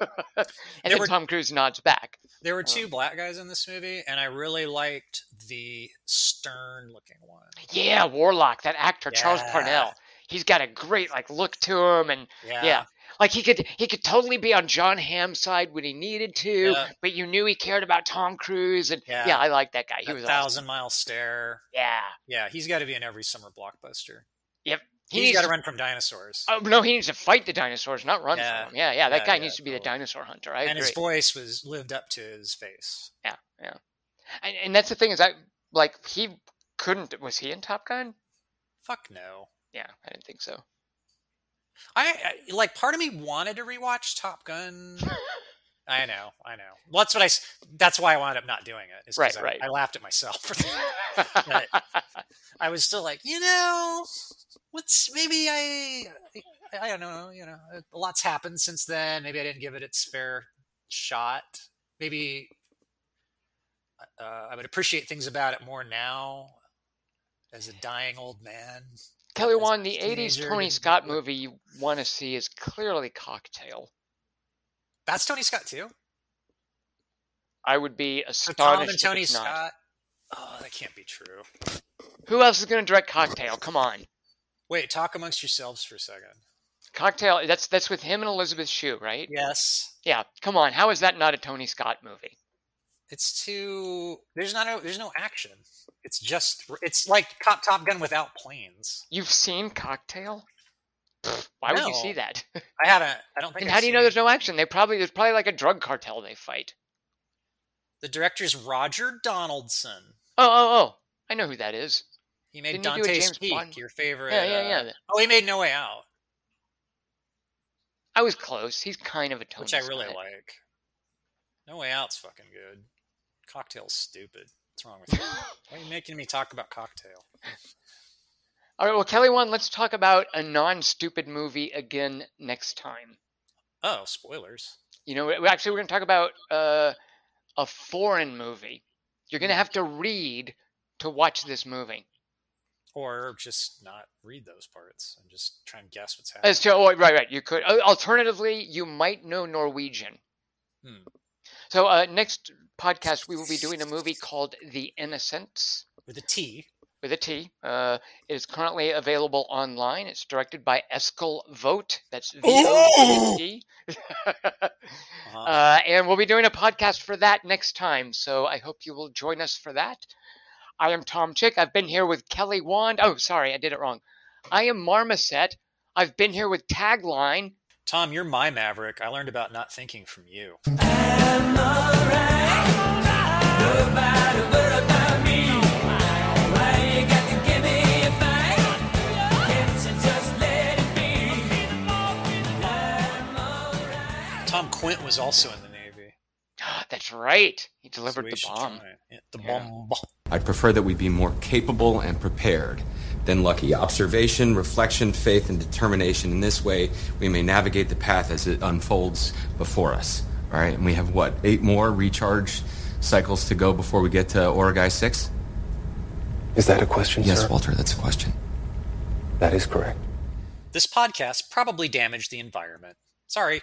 and there then were, Tom Cruise nods back. There were two um, black guys in this movie, and I really liked the stern-looking one. Yeah, Warlock, that actor, yeah. Charles Parnell. He's got a great like look to him, and yeah. yeah. Like he could he could totally be on John Hamm's side when he needed to, yeah. but you knew he cared about Tom Cruise, and yeah, yeah I like that guy. He that was Thousand awesome. Mile Stare. Yeah. Yeah, he's got to be in every summer blockbuster. Yep. He he's got to run from dinosaurs. Oh no, he needs to fight the dinosaurs, not run yeah. from them. Yeah, yeah, that yeah, guy yeah, needs to be cool. the dinosaur hunter. I and agree. His voice was lived up to his face. Yeah, yeah, and, and that's the thing is that like he couldn't. Was he in Top Gun? Fuck no. Yeah, I didn't think so. I, I like part of me wanted to rewatch Top Gun. I know, I know. Well, that's what I. That's why I wound up not doing it. Is right, I, right. I laughed at myself. For that. I was still like, you know, what's maybe I, I don't know. You know, a lot's happened since then. Maybe I didn't give it its fair shot. Maybe uh, I would appreciate things about it more now, as a dying old man. Kelly Wand, the eighties Tony Scott movie you want to see is clearly Cocktail. That's Tony Scott too. I would be astonished. So Tom and Tony Scott. Oh, that can't be true. Who else is going to direct Cocktail? Come on. Wait, talk amongst yourselves for a second. Cocktail. That's that's with him and Elizabeth Shue, right? Yes. Yeah. Come on. How is that not a Tony Scott movie? It's too. There's not. A, there's no action. It's just. It's like Top Gun without planes. You've seen Cocktail. Why no, would you see that? I haven't. I don't think. And I've how do you know there's no action? They probably there's probably like a drug cartel they fight. The director's Roger Donaldson. Oh, oh, oh! I know who that is. He made Didn't Dante's Peak, Bond? Your favorite. Yeah, yeah, yeah. Uh, oh, he made No Way Out. I was close. He's kind of a Tony which I really Scott. Like. No Way Out's fucking good. Cocktail's stupid. What's wrong with you? Why are you making me talk about Cocktail? All right, well, Kelly Wand, let's talk about a non-stupid movie again next time. Oh, spoilers. You know, actually, we're going to talk about uh, a foreign movie. You're going to have to read to watch this movie. Or just not read those parts and just try and guess what's happening. As to, oh, right, right. You could. Alternatively, you might know Norwegian. Hmm. So uh, next podcast, we will be doing a movie called The Innocents. With a T. With a T. Uh, it is currently available online. It's directed by Eskil Vogt. That's V O G T. uh-huh. uh, and we'll be doing a podcast for that next time. So I hope you will join us for that. I am Tom Chick. I've been here with Kelly Wand. Oh, sorry. I did it wrong. I am Marmoset. I've been here with Tagline. Tom, you're my maverick. I learned about not thinking from you. I'm all right. Nobody worry about me. Tom Quint was also in the Navy. Oh, that's right. He delivered so the bomb. Yeah, the yeah. bomb. I prefer that we be more capable and prepared than lucky. Observation, reflection, faith, and determination. In this way, we may navigate the path as it unfolds before us. All right, and we have, what, eight more recharge cycles to go before we get to Origai six? Is that a question, yes, sir? Yes, Walter, that's a question. That is correct. This podcast probably damaged the environment. Sorry.